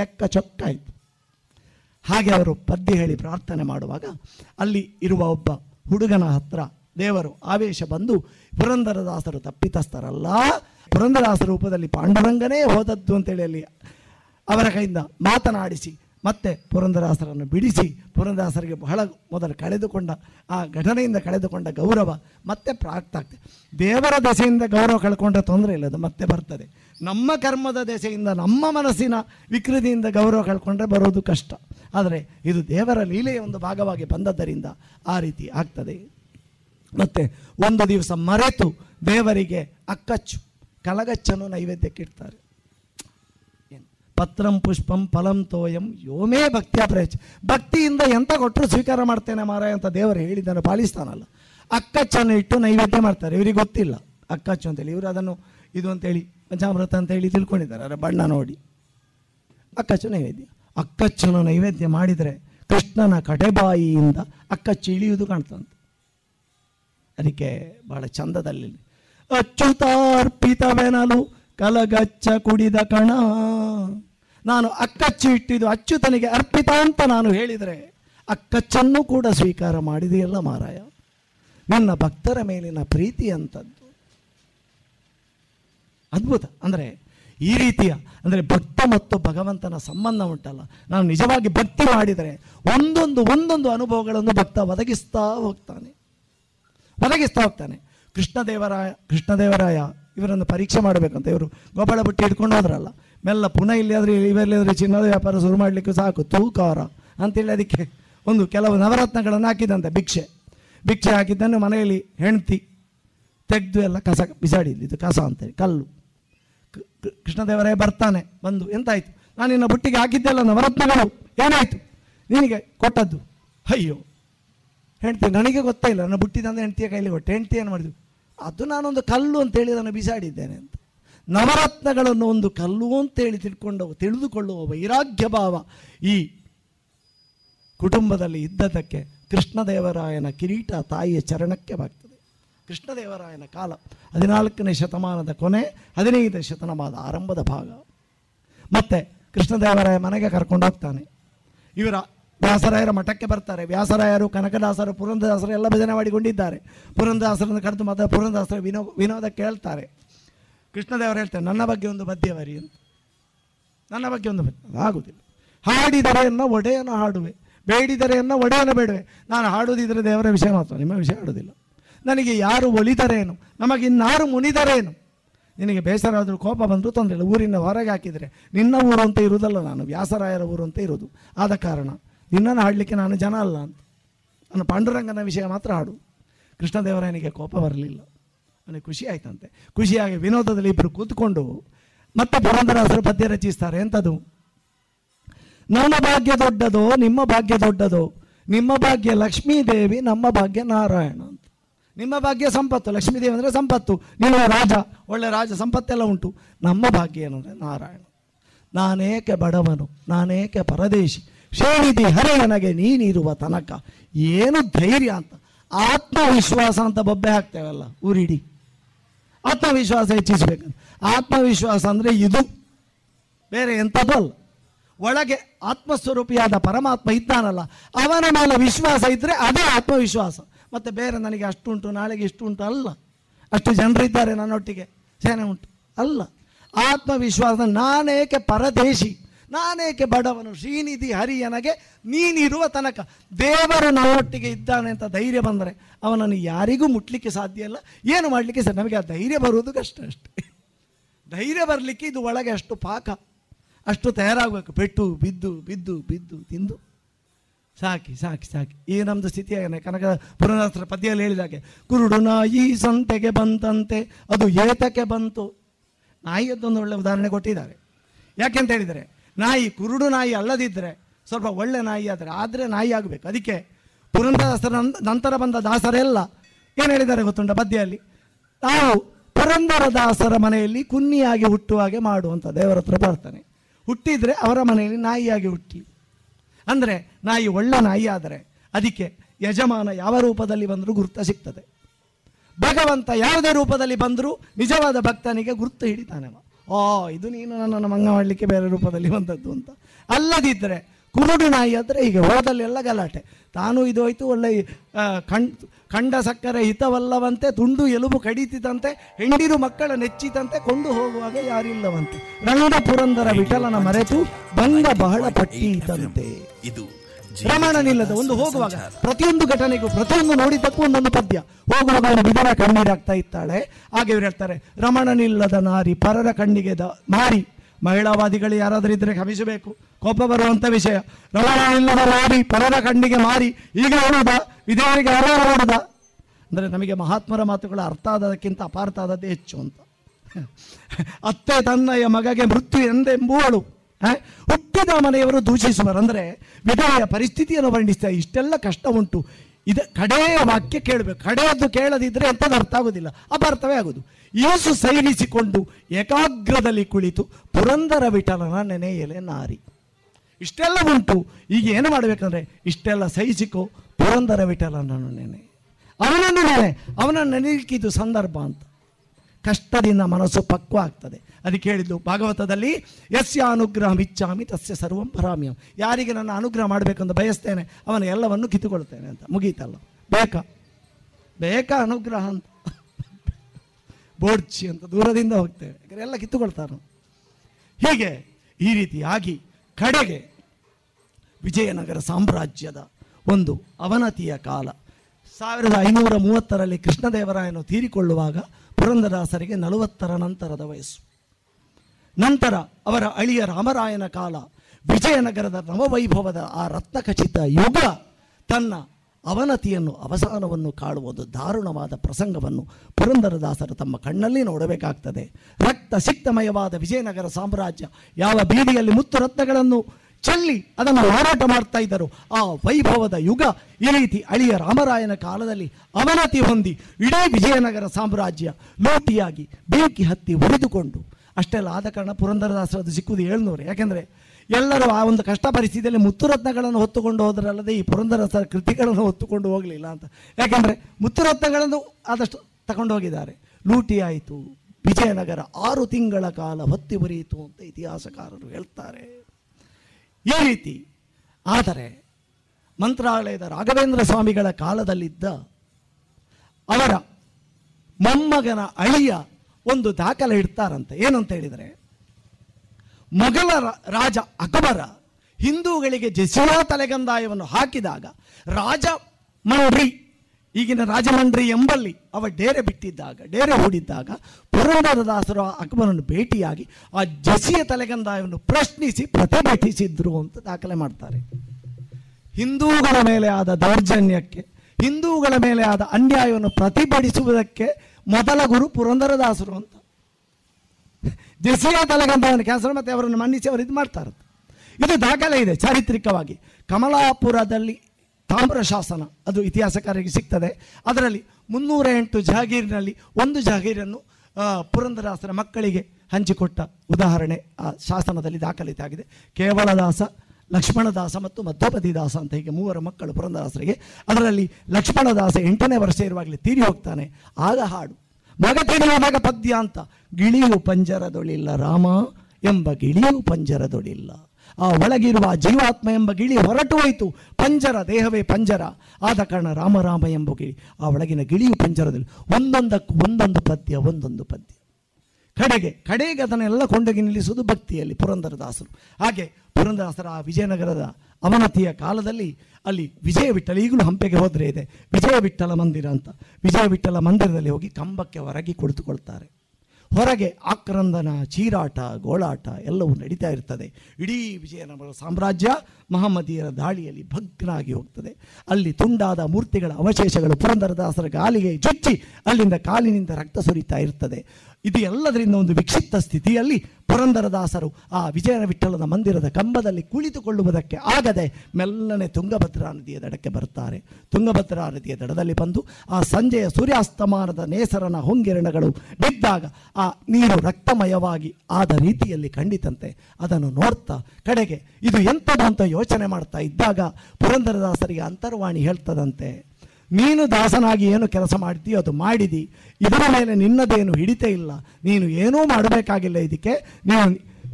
ಲೆಕ್ಕ ಚೊಕ್ಕಾಯಿತು. ಹಾಗೆ ಅವರು ಪದ್ಯ ಹೇಳಿ ಪ್ರಾರ್ಥನೆ ಮಾಡುವಾಗ ಅಲ್ಲಿ ಇರುವ ಒಬ್ಬ ಹುಡುಗನ ಹತ್ರ ದೇವರು ಆವೇಶ ಬಂದು, ಪುರಂದರದಾಸರು ತಪ್ಪಿತಸ್ಥರಲ್ಲ, ಪುರಂದರದಾಸರ ರೂಪದಲ್ಲಿ ಪಾಂಡುರಂಗನೇ ಹೋದದ್ದು ಅಂತೇಳಿ ಅಲ್ಲಿ ಅವರ ಕೈಯಿಂದ ಮಾತನಾಡಿಸಿ ಮತ್ತೆ ಪುರಂದರದಾಸರನ್ನು ಬಿಡಿಸಿ, ಪುರಂದರದಾಸರಿಗೆ ಬಹಳ ಮೊದಲು ಕಳೆದುಕೊಂಡ ಆ ಘಟನೆಯಿಂದ ಕಳೆದುಕೊಂಡ ಗೌರವ ಮತ್ತೆ ಪ್ರಾಪ್ತಾಗ್ತದೆ. ದೇವರ ದೆಸೆಯಿಂದ ಗೌರವ ಕಳ್ಕೊಂಡ್ರೆ ತೊಂದರೆ ಇಲ್ಲ, ಅದು ಮತ್ತೆ ಬರ್ತದೆ. ನಮ್ಮ ಕರ್ಮದ ದೆಸೆಯಿಂದ, ನಮ್ಮ ಮನಸ್ಸಿನ ವಿಕೃತಿಯಿಂದ ಗೌರವ ಕಳ್ಕೊಂಡ್ರೆ ಬರೋದು ಕಷ್ಟ. ಆದರೆ ಇದು ದೇವರ ಲೀಲೆಯ ಒಂದು ಭಾಗವಾಗಿ ಬಂದದ್ದರಿಂದ ಆ ರೀತಿ ಆಗ್ತದೆ. ಮತ್ತು ಒಂದು ದಿವಸ ಮರೆತು ದೇವರಿಗೆ ಅಕ್ಕಚ್ಚು ಕಲಗಚ್ಚನ್ನು ನೈವೇದ್ಯಕ್ಕಿಡ್ತಾರೆ. ಪತ್ರಂ ಪುಷ್ಪಂ ಫಲಂ ತೋಯಂ ಯೋಮೇ ಭಕ್ತಿಯ ಪ್ರಯಚ್. ಭಕ್ತಿಯಿಂದ ಎಂತ ಕೊಟ್ಟರು ಸ್ವೀಕಾರ ಮಾಡ್ತೇನೆ ಮಾರಾಯ ಅಂತ ದೇವರು ಹೇಳಿದ್ದಾನೆ, ಪಾಲಿಸ್ತಾನಲ್ಲ. ಅಕ್ಕಚ್ಚನ್ನು ಇಟ್ಟು ನೈವೇದ್ಯ ಮಾಡ್ತಾರೆ. ಇವರಿಗೆ ಗೊತ್ತಿಲ್ಲ ಅಕ್ಕಚ್ಚು ಅಂತೇಳಿ, ಇವರು ಅದನ್ನು ಇದು ಅಂತೇಳಿ ಪಂಚಾಮೃತ ಅಂತೇಳಿ ತಿಳ್ಕೊಂಡಿದ್ದಾರೆ, ಅದರ ಬಣ್ಣ ನೋಡಿ. ಅಕ್ಕಚ್ಚು ನೈವೇದ್ಯ, ಅಕ್ಕಚ್ಚನ್ನು ನೈವೇದ್ಯ ಮಾಡಿದರೆ ಕೃಷ್ಣನ ಕಟೆಬಾಯಿಯಿಂದ ಅಕ್ಕಚ್ಚು ಇಳಿಯುವುದು ಕಾಣ್ತಂತೆ. ಅದಕ್ಕೆ ಬಹಳ ಚಂದದಲ್ಲಿ ಅಚ್ಚುತಾರ್ಪಿತವೆನಲು ಕಲಗಚ್ಚ ಕುಡಿದ ಕಣ, ನಾನು ಅಕ್ಕಚ್ಚು ಇಟ್ಟಿದ್ದು ಅಚ್ಚುತನಿಗೆ ಅರ್ಪಿತ ಅಂತ ನಾನು ಹೇಳಿದರೆ ಅಕ್ಕಚ್ಚನ್ನು ಕೂಡ ಸ್ವೀಕಾರ ಮಾಡಿದೆಯಲ್ಲ ಮಾರಾಯ, ನನ್ನ ಭಕ್ತರ ಮೇಲಿನ ಪ್ರೀತಿ ಅಂತದ್ದು ಅದ್ಭುತ. ಅಂದರೆ ಈ ರೀತಿಯ ಅಂದರೆ ಭಕ್ತ ಮತ್ತು ಭಗವಂತನ ಸಂಬಂಧ ಉಂಟಲ್ಲ, ನಾನು ನಿಜವಾಗಿ ಭಕ್ತಿ ಮಾಡಿದರೆ ಒಂದೊಂದು ಒಂದೊಂದು ಅನುಭವಗಳನ್ನು ಭಕ್ತ ಒದಗಿಸ್ತಾ ಹೋಗ್ತಾನೆ ಒದಗಿಸ್ತಾ ಹೋಗ್ತಾನೆ ಕೃಷ್ಣದೇವರಾಯ ಕೃಷ್ಣದೇವರಾಯ ಇವರನ್ನು ಪರೀಕ್ಷೆ ಮಾಡಬೇಕಂತ ಇವರು ಗೋಪಾಳ ಬುಟ್ಟಿ ಹಿಡ್ಕೊಂಡು ಹೋದ್ರಲ್ಲ, ಮೆಲ್ಲ ಪುನಃ ಇಲ್ಲಿ ಆದರೆ ಇವರಲ್ಲಿದ್ರೆ ಚಿನ್ನದ ವ್ಯಾಪಾರ ಶುರು ಮಾಡಲಿಕ್ಕೂ ಸಾಕು ತೂಕಾರ ಅಂತೇಳಿ ಅದಕ್ಕೆ ಒಂದು ಕೆಲವು ನವರತ್ನಗಳನ್ನು ಹಾಕಿದಂತೆ. ಭಿಕ್ಷೆ ಭಿಕ್ಷೆ ಹಾಕಿದ್ದನ್ನು ಮನೆಯಲ್ಲಿ ಹೆಂಡ್ತಿ ತೆಗೆದು ಎಲ್ಲ ಕಸ ಬಿಸಾಡಿದ್ದು, ಕಸ ಅಂತೇಳಿ ಕಲ್ಲು. ಕೃಷ್ಣದೇವರಾಯ ಬರ್ತಾನೆ, ಬಂದು ಎಂತಾಯಿತು, ನಾನು ನಿನ್ನ ಬುಟ್ಟಿಗೆ ಹಾಕಿದ್ದೆಲ್ಲ ನವರತ್ನಗಳು ಏನಾಯಿತು, ನಿನಗೆ ಕೊಟ್ಟದ್ದು? ಅಯ್ಯೋ ಹೆಂಡ್ತಿ, ನನಗೆ ಗೊತ್ತೇ ಇಲ್ಲ, ನನ್ನ ಬುಟ್ಟಿದಂದು ಹೆಂಡ್ತಿಯ ಕೈಲಿ ಕೊಟ್ಟೆ. ಹೆಂಡ್ತಿ ಏನು ಮಾಡಿದ್ವಿ, ಅದು ನಾನೊಂದು ಕಲ್ಲು ಅಂತೇಳಿ ನಾನು ಬಿಸಾಡಿದ್ದೇನೆ ಅಂತ. ನವರತ್ನಗಳನ್ನು ಒಂದು ಕಲ್ಲು ಅಂತೇಳಿ ತಿಳ್ಕೊಂಡವು ತಿಳಿದುಕೊಳ್ಳುವ ವೈರಾಗ್ಯ ಭಾವ ಈ ಕುಟುಂಬದಲ್ಲಿ ಇದ್ದದಕ್ಕೆ ಕೃಷ್ಣದೇವರಾಯನ ಕಿರೀಟ ತಾಯಿಯ ಚರಣಕ್ಕೆ ಬಾಗ್ತದೆ. ಕೃಷ್ಣದೇವರಾಯನ ಕಾಲ ಹದಿನಾಲ್ಕನೇ ಶತಮಾನದ ಕೊನೆ, ಹದಿನೈದನೇ ಶತಮಾನದ ಆರಂಭದ ಭಾಗ. ಮತ್ತು ಕೃಷ್ಣದೇವರಾಯ ಮನೆಗೆ ಕರ್ಕೊಂಡು ಹೋಗ್ತಾನೆ, ಇವರ ವ್ಯಾಸರಾಯರ ಮಠಕ್ಕೆ ಬರ್ತಾರೆ. ವ್ಯಾಸರಾಯರು, ಕನಕದಾಸರು, ಪುರಂದರದಾಸರು ಎಲ್ಲ ಭಜನೆ ಮಾಡಿಕೊಂಡಿದ್ದಾರೆ. ಪುರಂದರದಾಸರನ್ನು ಕರೆದು ಮಾತ್ರ ಪುರಂದರದಾಸರು ವಿನೋ ವಿನೋದ ಕೇಳ್ತಾರೆ. ಕೃಷ್ಣದೇವರು ಹೇಳ್ತಾರೆ, ನನ್ನ ಬಗ್ಗೆ ಒಂದು ಪದ್ಯ ಬರಿ ಅಂತ. ನನ್ನ ಬಗ್ಗೆ ಒಂದು ಪದ್ಯ ಆಗುವುದಿಲ್ಲ. ಹಾಡಿದರೆಯನ್ನು ಒಡೆಯನ ಹಾಡುವೆ, ಬೇಡಿದರೆಯನ್ನು ಒಡೆಯನ ಬೇಡುವೆ. ನಾನು ಹಾಡುವುದಿದ್ದರೆ ದೇವರ ವಿಷಯ ಮಾತ್ರ, ನಿಮ್ಮ ವಿಷಯ ಹಾಡುವುದಿಲ್ಲ. ನನಗೆ ಯಾರು ಒಲಿದರೇನು, ನಮಗಿನ್ನಾರು ಮುನಿದರೇನು, ನಿನಗೆ ಬೇಸರ ಆದರೂ ಕೋಪ ಬಂದರೂ ತೊಂದರೆ ಇಲ್ಲ. ಊರಿನ ಹೊರಗೆ ಹಾಕಿದರೆ ನಿನ್ನ ಊರು ಅಂತ ಇರುವುದಲ್ಲ, ನಾನು ವ್ಯಾಸರಾಯರ ಊರು ಅಂತ ಇರೋದು. ಆದ ಕಾರಣ ನಿನ್ನನ್ನು ಹಾಡಲಿಕ್ಕೆ ನಾನು ಜನ ಅಲ್ಲ ಅಂತ, ನಾನು ಪಾಂಡುರಂಗನ ವಿಷಯ ಮಾತ್ರ ಹಾಡು. ಕೃಷ್ಣದೇವರಾಯನಿಗೆ ಕೋಪ ಬರಲಿಲ್ಲ, ನನಗೆ ಖುಷಿ ಆಯ್ತಂತೆ. ಖುಷಿಯಾಗಿ ವಿನೋದದಲ್ಲಿ ಇಬ್ಬರು ಕೂತ್ಕೊಂಡು ಮತ್ತೆ ಪುರಂದರದಾಸರು ಪದ್ಯ ರಚಿಸ್ತಾರೆ. ಎಂಥದ್ದು? ನನ್ನ ಭಾಗ್ಯ ದೊಡ್ಡದೋ ನಿಮ್ಮ ಭಾಗ್ಯ ದೊಡ್ಡದೋ, ನಿಮ್ಮ ಭಾಗ್ಯ ಲಕ್ಷ್ಮೀ ದೇವಿ, ನಮ್ಮ ಭಾಗ್ಯ ನಾರಾಯಣ ಅಂತ. ನಿಮ್ಮ ಭಾಗ್ಯ ಸಂಪತ್ತು, ಲಕ್ಷ್ಮೀದೇವಿ ಅಂದರೆ ಸಂಪತ್ತು, ನಿಮ್ಮ ರಾಜ ಒಳ್ಳೆ ರಾಜ ಸಂಪತ್ತೆಲ್ಲ ಉಂಟು. ನಮ್ಮ ಭಾಗ್ಯ ಏನಂದರೆ ನಾರಾಯಣ. ನಾನೇಕೆ ಬಡವನು, ನಾನೇಕೆ ಪರದೇಶಿ, ಶೇರಿದಿ ಹರೆಯನಗೆ ನೀನಿರುವ ತನಕ, ಏನು ಧೈರ್ಯ ಅಂತ ಆತ್ಮವಿಶ್ವಾಸ ಅಂತ ಬೊಬ್ಬೆ ಹಾಕ್ತೇವಲ್ಲ ಊರಿಡಿ. ಆತ್ಮವಿಶ್ವಾಸ ಹೆಚ್ಚಿಸಬೇಕಂತ, ಆತ್ಮವಿಶ್ವಾಸ ಅಂದರೆ ಇದು, ಬೇರೆ ಎಂಥದ್ದು ಅಲ್ಲ. ಒಳಗೆ ಆತ್ಮಸ್ವರೂಪಿಯಾದ ಪರಮಾತ್ಮ ಇದ್ದಾನಲ್ಲ, ಅವನ ಮೇಲೆ ವಿಶ್ವಾಸ ಇದ್ದರೆ ಅದೇ ಆತ್ಮವಿಶ್ವಾಸ. ಮತ್ತು ಬೇರೆ ನನಗೆ ಅಷ್ಟು ಉಂಟು, ನಾಳೆಗೆ ಇಷ್ಟು ಉಂಟು ಅಲ್ಲ, ಅಷ್ಟು ಜನರಿದ್ದಾರೆ ನನ್ನೊಟ್ಟಿಗೆ, ಸೇನೆ ಉಂಟು ಅಲ್ಲ. ಆತ್ಮವಿಶ್ವಾಸ. ನಾನೇಕೆ ಪರದೇಶಿ, ನಾನೇಕೆ ಬಡವನು, ಶ್ರೀನಿಧಿ ಹರಿಯನಗೆ ನೀನಿರುವ ತನಕ, ದೇವರು ನನ್ನೊಟ್ಟಿಗೆ ಇದ್ದಾನೆ ಅಂತ ಧೈರ್ಯ ಬಂದರೆ ಅವನನ್ನು ಯಾರಿಗೂ ಮುಟ್ಲಿಕ್ಕೆ ಸಾಧ್ಯ ಇಲ್ಲ, ಏನು ಮಾಡಲಿಕ್ಕೆ ಸರ್. ನಮಗೆ ಆ ಧೈರ್ಯ ಬರುವುದು ಕಷ್ಟ ಅಷ್ಟೇ. ಧೈರ್ಯ ಬರಲಿಕ್ಕೆ ಇದು ಒಳಗೆ ಅಷ್ಟು ಪಾಕ, ಅಷ್ಟು ತಯಾರಾಗಬೇಕು. ಪೆಟ್ಟು ಬಿದ್ದು ಬಿದ್ದು ಬಿದ್ದು ತಿಂದು ಸಾಕಿ ಸಾಕಿ ಸಾಕಿ ಈ ನಮ್ಮದು ಸ್ಥಿತಿಯಾಗನೆ. ಕನಕ ಪುರಂದರದಾಸರ ಪದ್ಯದಲ್ಲಿ ಹೇಳಿದಾಗೆ, ಕುರುಡು ನಾಯಿ ಸಂತೆಗೆ ಬಂತಂತೆ ಅದು ಏತಕ್ಕೆ ಬಂತು. ನಾಯಿಯದ್ದೊಂದು ಒಳ್ಳೆ ಉದಾಹರಣೆ ಕೊಟ್ಟಿದ್ದಾರೆ. ಯಾಕೆಂತ ಹೇಳಿದರೆ, ನಾಯಿ ಕುರುಡು ನಾಯಿ ಅಲ್ಲದಿದ್ದರೆ ಸ್ವಲ್ಪ ಒಳ್ಳೆ ನಾಯಿ ಆದರೆ ಆದರೆ ನಾಯಿ ಆಗಬೇಕು. ಅದಕ್ಕೆ ಪುರಂದರದಾಸರ ನಂತರ ಬಂದ ದಾಸರೆಲ್ಲ ಏನು ಹೇಳಿದ್ದಾರೆ ಗೊತ್ತುಂಟ ಪದ್ಯದಲ್ಲಿ, ನಾವು ಪುರಂದರದಾಸರ ಮನೆಯಲ್ಲಿ ಕುನ್ನಿಯಾಗಿ ಹುಟ್ಟುವಾಗೆ ಮಾಡುವಂಥ ದೇವರ ಹತ್ರ ಪ್ರಾರ್ಥನೆ. ಹುಟ್ಟಿದರೆ ಅವರ ಮನೆಯಲ್ಲಿ ನಾಯಿಯಾಗಿ ಹುಟ್ಟಿ, ಅಂದರೆ ನಾಯಿ ಒಳ್ಳೆ ನಾಯಿ ಆದರೆ ಅದಕ್ಕೆ ಯಜಮಾನ ಯಾವ ರೂಪದಲ್ಲಿ ಬಂದರೂ ಗುರುತ ಸಿಗ್ತದೆ. ಭಗವಂತ ಯಾವುದೇ ರೂಪದಲ್ಲಿ ಬಂದರೂ ನಿಜವಾದ ಭಕ್ತನಿಗೆ ಗುರುತು ಹಿಡಿತಾನೆ. ಓ, ಇದು ನೀನು ನನ್ನನ್ನು ಮಂಗ ಮಾಡಲಿಕ್ಕೆ ಬೇರೆ ರೂಪದಲ್ಲಿ ಬಂದದ್ದು ಅಂತ. ಅಲ್ಲದಿದ್ದರೆ ಕುರುಡು ನಾಯಿ ಆದರೆ ಹೀಗೆ ಹೋದಲ್ಲೆಲ್ಲ ಗಲಾಟೆ, ತಾನು ಇದು ಹೋಯ್ತು ಒಳ್ಳೆ ಕಣ್ ಕಂಡ ಸಕ್ಕರೆ ಹಿತವಲ್ಲವಂತೆ, ತುಂಡು ಎಲುಬು ಕಡಿತಿದಂತೆ, ಹೆಂಡಿರು ಮಕ್ಕಳ ನೆಚ್ಚಿದಂತೆ, ಕೊಂಡು ಹೋಗುವಾಗ ಯಾರಿಲ್ಲವಂತೆ, ರಂಗ ಪುರಂದರ ವಿಠಲನ ಮರೆತು ಬಂದ ಬಹಳ ಪಟ್ಟಿ ಇದ್ದಂತೆ. ಇದು ಪ್ರಮಾಣನಿಲ್ಲದ ಒಂದು ಹೋಗುವಾಗ ಪ್ರತಿಯೊಂದು ಘಟನೆಗೂ ಪ್ರತಿಯೊಂದು ನೋಡಿದ್ದಕ್ಕೂ ಒಂದೊಂದು ಪದ್ಯ. ಹೋಗುವಾಗ ಅವನು ವಿಧವ ಕಣ್ಣೀರಾಗ್ತಾ ಇರ್ತಾಳೆ. ಹಾಗೆ ಇವ್ರು ಹೇಳ್ತಾರೆ, ರಮಣನಿಲ್ಲದ ನಾರಿ ಪರರ ಕಣ್ಣಿಗೆ ದ ಮಾರಿ. ಮಹಿಳಾವಾದಿಗಳು ಯಾರಾದರೂ ಇದ್ದರೆ ಕ್ಷಮಿಸಬೇಕು, ಕೋಪ ಬರುವಂಥ ವಿಷಯ. ರಮಣನಿಲ್ಲದ ನಾರಿ ಪರರ ಕಣ್ಣಿಗೆ ಮಾರಿ. ಈಗ ಹೇಳುವುದ ವಿಧವರಿಗೆ ಅವರ ನೋಡುದ ಅಂದರೆ ನಮಗೆ ಮಹಾತ್ಮರ ಮಾತುಗಳ ಅರ್ಥ ಆದದಕ್ಕಿಂತ ಅಪಾರ್ಥ ಆದದ್ದೇ ಹೆಚ್ಚು ಅಂತ. ಅತ್ತೆ ತನ್ನಯ ಮಗಗೆ ಮೃತ್ಯು ಎಂದೆಂಬುವಳು. ಹುಟ್ಟಿದ ಮನೆಯವರು ದೂಷಿಸುವರು ಅಂದರೆ ವಿಧವೆಯ ಪರಿಸ್ಥಿತಿಯನ್ನು ವರ್ಣಿಸ್ತಾರೆ. ಇಷ್ಟೆಲ್ಲ ಕಷ್ಟ ಉಂಟು. ಇದು ಕಡೆಯ ವಾಕ್ಯ ಕೇಳಬೇಕು. ಕಡೆಯದ್ದು ಕೇಳದಿದ್ದರೆ ಎಂಥದ್ದು ಅರ್ಥ ಆಗೋದಿಲ್ಲ, ಅಪಾರ್ಥವೇ ಆಗೋದು. ಏಸು ಸೈಲಿಸಿಕೊಂಡು ಏಕಾಗ್ರದಲ್ಲಿ ಕುಳಿತು ಪುರಂದರ ವಿಠಲನ ನೆನೆಯಲೆ ನಾರಿ. ಇಷ್ಟೆಲ್ಲ ಉಂಟು, ಈಗ ಏನು ಮಾಡಬೇಕಂದ್ರೆ ಇಷ್ಟೆಲ್ಲ ಸಹಿಸಿಕೋ, ಪುರಂದರ ವಿಠಲನನ್ನು ನೆನೆ, ಅವನನ್ನು ನೆನೆ, ಅವನನ್ನು ನೆನೆಲಿಕ್ಕಿದ್ದು ಸಂದರ್ಭ ಅಂತ. ಕಷ್ಟದಿಂದ ಮನಸ್ಸು ಪಕ್ವ ಆಗ್ತದೆ. ಅದಕ್ಕೆ ಹೇಳಿದ್ದು ಭಾಗವತದಲ್ಲಿ, ಯಸ್ಯ ಅನುಗ್ರಹಂ ಇಚ್ಛಾಮಿ ತಸ್ಯ ಸರ್ವಂ ಪರಾಮ್ಯಂ. ಯಾರಿಗೆ ನನ್ನ ಅನುಗ್ರಹ ಮಾಡಬೇಕಂತ ಬಯಸ್ತೇನೆ ಅವನ ಎಲ್ಲವನ್ನು ಕಿತ್ತುಕೊಳ್ತೇನೆ ಅಂತ. ಮುಗೀತಲ್ಲ, ಬೇಕಾ ಬೇಕಾ ಅನುಗ್ರಹ ಅಂತ ಬೋಡ್ಚಿ ಅಂತ ದೂರದಿಂದ ಹೋಗ್ತೇವೆ, ಯಾಕಂದರೆ ಎಲ್ಲ ಕಿತ್ತುಕೊಳ್ತಾರ. ಹೀಗೆ ಈ ರೀತಿಯಾಗಿ ಕಡೆಗೆ ವಿಜಯನಗರ ಸಾಮ್ರಾಜ್ಯದ ಒಂದು ಅವನತಿಯ ಕಾಲ. ಸಾವಿರದ ಐನೂರ ಮೂವತ್ತರಲ್ಲಿ ಕೃಷ್ಣದೇವರಾಯನು ತೀರಿಕೊಳ್ಳುವಾಗ ಪುರಂದರದಾಸರಿಗೆ ನಲವತ್ತರ ನಂತರದ ವಯಸ್ಸು. ನಂತರ ಅವರ ಅಳಿಯ ರಾಮರಾಯನ ಕಾಲ. ವಿಜಯನಗರದ ನವವೈಭವದ ಆ ರತ್ನಖಚಿತ ಯುಗ ತನ್ನ ಅವನತಿಯನ್ನು, ಅವಸಾನವನ್ನು ಕಾಣುವುದು ದಾರುಣವಾದ ಪ್ರಸಂಗವನ್ನು ಪುರಂದರದಾಸರು ತಮ್ಮ ಕಣ್ಣಲ್ಲಿ ನೋಡಬೇಕಾಗ್ತದೆ. ರಕ್ತ ಸಿಕ್ತಮಯವಾದ ವಿಜಯನಗರ ಸಾಮ್ರಾಜ್ಯ ಯಾವ ಬೀದಿಯಲ್ಲಿ ಮುತ್ತು ರತ್ನಗಳನ್ನು ಚೆಲ್ಲಿ ಅದನ್ನು ಹೋರಾಟ ಮಾಡ್ತಾ ಇದ್ದರು, ಆ ವೈಭವದ ಯುಗ ಈ ರೀತಿ ಅಳಿಯ ರಾಮರಾಯನ ಕಾಲದಲ್ಲಿ ಅವನತಿ ಹೊಂದಿ ಇಡೀ ವಿಜಯನಗರ ಸಾಮ್ರಾಜ್ಯ ಲೂಟಿಯಾಗಿ ಬೆಂಕಿ ಹತ್ತಿ ಉರಿದುಕೊಂಡು ಅಷ್ಟೆಲ್ಲ ಆದ ಕಾರಣ ಪುರಂದರದಾಸರದು ಸಿಕ್ಕುವುದು ಏಳ್ನೂರು. ಯಾಕೆಂದರೆ ಎಲ್ಲರೂ ಆ ಒಂದು ಕಷ್ಟ ಪರಿಸ್ಥಿತಿಯಲ್ಲಿ ಮುತ್ತುರತ್ನಗಳನ್ನು ಹೊತ್ತುಕೊಂಡು ಹೋದರಲ್ಲದೆ ಈ ಪುರಂದರದಾಸರ ಕೃತಿಗಳನ್ನು ಹೊತ್ತುಕೊಂಡು ಹೋಗಲಿಲ್ಲ ಅಂತ. ಯಾಕೆಂದರೆ ಮುತ್ತುರತ್ನಗಳನ್ನು ಆದಷ್ಟು ತಗೊಂಡು ಹೋಗಿದ್ದಾರೆ. ಲೂಟಿ ಆಯಿತು, ವಿಜಯನಗರ ಆರು ತಿಂಗಳ ಕಾಲ ಹೊತ್ತಿ ಉರಿಯಿತು ಅಂತ ಇತಿಹಾಸಕಾರರು ಹೇಳ್ತಾರೆ. ಈ ರೀತಿ ಆದರೆ ಮಂತ್ರಾಲಯದ ರಾಘವೇಂದ್ರ ಸ್ವಾಮಿಗಳ ಕಾಲದಲ್ಲಿದ್ದ ಅವರ ಮೊಮ್ಮಗನ ಅಳಿಯ ಒಂದು ದಾಖಲೆ ಇಡ್ತಾರಂತೆ. ಏನಂತ ಹೇಳಿದರೆ, ಮೊಘಲರ ರಾಜ ಅಕ್ಬರ ಹಿಂದೂಗಳಿಗೆ ಜೆಸಿಯಾ ತಲೆಗಂದಾಯವನ್ನು ಹಾಕಿದಾಗ ರಾಜಮಂಡ್ರಿ, ಈಗಿನ ರಾಜಮಂಡ್ರಿ ಎಂಬಲ್ಲಿ ಅವ ಡೇರೆ ಬಿಟ್ಟಿದ್ದಾಗ, ಡೇರೆ ಹೂಡಿದ್ದಾಗ ಪುರಂದರದಾಸರು ಅಕ್ಬರನ್ನು ಭೇಟಿಯಾಗಿ ಆ ಜೆಸಿಯ ತಲೆಗಂದಾಯವನ್ನು ಪ್ರಶ್ನಿಸಿ ಪ್ರತಿಭಟಿಸಿದ್ರು ಅಂತ ದಾಖಲೆ ಮಾಡ್ತಾರೆ. ಹಿಂದೂಗಳ ಮೇಲೆ ಆದ ದೌರ್ಜನ್ಯಕ್ಕೆ, ಹಿಂದೂಗಳ ಮೇಲೆ ಆದ ಅನ್ಯಾಯವನ್ನು ಪ್ರತಿಭಟಿಸುವುದಕ್ಕೆ ಮೊದಲ ಗುರು ಪುರಂದರದಾಸರು ಅಂತ. ಜೆಸಿಯ ತಲೆಗಂದಾಯವನ್ನು ಕ್ಯಾನ್ಸಲ್ ಮತ್ತೆ ಅವರನ್ನು ಮನ್ನಿಸಿ ಅವರು ಇದು ಮಾಡ್ತಾರೆ. ಇದು ದಾಖಲೆ ಇದೆ ಚಾರಿತ್ರಿಕವಾಗಿ. ಕಮಲಾಪುರದಲ್ಲಿ ತಾಮ್ರ ಶಾಸನ, ಅದು ಇತಿಹಾಸಕಾರರಿಗೆ ಸಿಗ್ತದೆ. ಅದರಲ್ಲಿ ಮುನ್ನೂರ ಎಂಟು ಜಹಗೀರಿನಲ್ಲಿ ಒಂದು ಜಹಗೀರನ್ನು ಪುರಂದರದಾಸರ ಮಕ್ಕಳಿಗೆ ಹಂಚಿಕೊಟ್ಟ ಉದಾಹರಣೆ ಆ ಶಾಸನದಲ್ಲಿ ದಾಖಲಿತ ಆಗಿದೆ. ಕೇವಲದಾಸ, ಲಕ್ಷ್ಮಣದಾಸ ಮತ್ತು ಮಧ್ವಪತಿದಾಸ ಅಂತ ಹೀಗೆ ಮೂವರ ಮಕ್ಕಳು ಪುರಂದರದಾಸರಿಗೆ. ಅದರಲ್ಲಿ ಲಕ್ಷ್ಮಣದಾಸ ಎಂಟನೇ ವರ್ಷ ಇರುವಾಗಲೇ ತೀರಿ ಹೋಗ್ತಾನೆ. ಆಗ ಹಾಡು, ಮಗ ತೀರಿಯಾದಾಗ ಪದ್ಯ ಅಂತ, ಗಿಳಿಯು ಪಂಜರದೊಳಿಲ್ಲ ರಾಮ ಎಂಬ ಗಿಳಿಯು ಪಂಜರದೊಳಿಲ್ಲ. ಆ ಒಳಗಿರುವ ಜೀವಾತ್ಮ ಎಂಬ ಗಿಳಿ ಹೊರಟು ಹೋಯಿತು, ಪಂಜರ ದೇಹವೇ ಪಂಜರ ಆದ ಕಾರಣ ರಾಮ ರಾಮ ಎಂಬ ಗಿಳಿ, ಆ ಒಳಗಿನ ಗಿಳಿಯು ಪಂಜರದಲ್ಲಿ. ಒಂದೊಂದಕ್ಕೂ ಒಂದೊಂದು ಪದ್ಯ, ಒಂದೊಂದು ಪದ್ಯ. ಕಡೆಗೆ ಕಡೆಗೆ ಅದನ್ನೆಲ್ಲ ಕೊಂಡೋಗಿ ನಿಲ್ಲಿಸುವುದು ಭಕ್ತಿಯಲ್ಲಿ ಪುರಂದರದಾಸರು. ಹಾಗೆ ಪುರಂದರದಾಸರ ಆ ವಿಜಯನಗರದ ಅವನತಿಯ ಕಾಲದಲ್ಲಿ ಅಲ್ಲಿ ವಿಜಯ ವಿಠಲ, ಈಗಲೂ ಹಂಪೆಗೆ ಹೋದರೆ ಇದೆ ವಿಜಯ ವಿಠಲ ಮಂದಿರ ಅಂತ, ವಿಜಯ ವಿಠಲ ಮಂದಿರದಲ್ಲಿ ಹೋಗಿ ಕಂಬಕ್ಕೆ ಹೊರಗೆ ಕುಳಿತುಕೊಳ್ತಾರೆ. ಹೊರಗೆ ಆಕ್ರಂದನ, ಚೀರಾಟ, ಗೋಳಾಟ ಎಲ್ಲವೂ ನಡೀತಾ ಇರ್ತದೆ. ಇಡೀ ವಿಜಯನಗರ ಸಾಮ್ರಾಜ್ಯ ಮಹಮ್ಮದೀಯರ ದಾಳಿಯಲ್ಲಿ ಭಗ್ನಾಗಿ ಹೋಗ್ತದೆ. ಅಲ್ಲಿ ತುಂಡಾದ ಮೂರ್ತಿಗಳ ಅವಶೇಷಗಳು ಪುರಂದರದಾಸರ ಕಾಲಿಗೆ ಚುಚ್ಚಿ ಅಲ್ಲಿಂದ ಕಾಲಿನಿಂದ ರಕ್ತ ಸುರಿತಾ ಇರ್ತದೆ. ಇದು ಎಲ್ಲದರಿಂದ ಒಂದು ವಿಕ್ಷಿಪ್ತ ಸ್ಥಿತಿಯಲ್ಲಿ ಪುರಂದರದಾಸರು ಆ ವಿಜಯ ವಿಠಲದ ಮಂದಿರದ ಕಂಬದಲ್ಲಿ ಕುಳಿತುಕೊಳ್ಳುವುದಕ್ಕೆ ಆಗದೆ ಮೆಲ್ಲನೆ ತುಂಗಭದ್ರಾ ನದಿಯ ದಡಕ್ಕೆ ಬರ್ತಾರೆ. ತುಂಗಭದ್ರಾ ನದಿಯ ದಡದಲ್ಲಿ ಬಂದು ಆ ಸಂಜೆಯ ಸೂರ್ಯಾಸ್ತಮಾನದ ನೇಸರನ ಹೊಂಗೆರಣಗಳು ಬಿದ್ದಾಗ ಆ ನೀರು ರಕ್ತಮಯವಾಗಿ ಆದ ರೀತಿಯಲ್ಲಿ ಖಂಡಿತಂತೆ ಅದನ್ನು ನೋಡ್ತಾ ಕಡೆಗೆ ಇದು ಎಂಥದ್ದು ಅಂತ ಯೋಚನೆ ಮಾಡ್ತಾ ಇದ್ದಾಗ ಪುರಂದರದಾಸರಿಗೆ ಅಂತರ್ವಾಣಿ ಹೇಳ್ತದಂತೆ, ನೀನು ದಾಸನಾಗಿ ಏನು ಕೆಲಸ ಮಾಡ್ತೀಯೋ ಅದು ಮಾಡಿದಿ, ಇದರ ಮೇಲೆ ನಿನ್ನದೇನು ಹಿಡಿತೇ ಇಲ್ಲ, ನೀನು ಏನೂ ಮಾಡಬೇಕಾಗಿಲ್ಲ, ಇದಕ್ಕೆ ನೀನು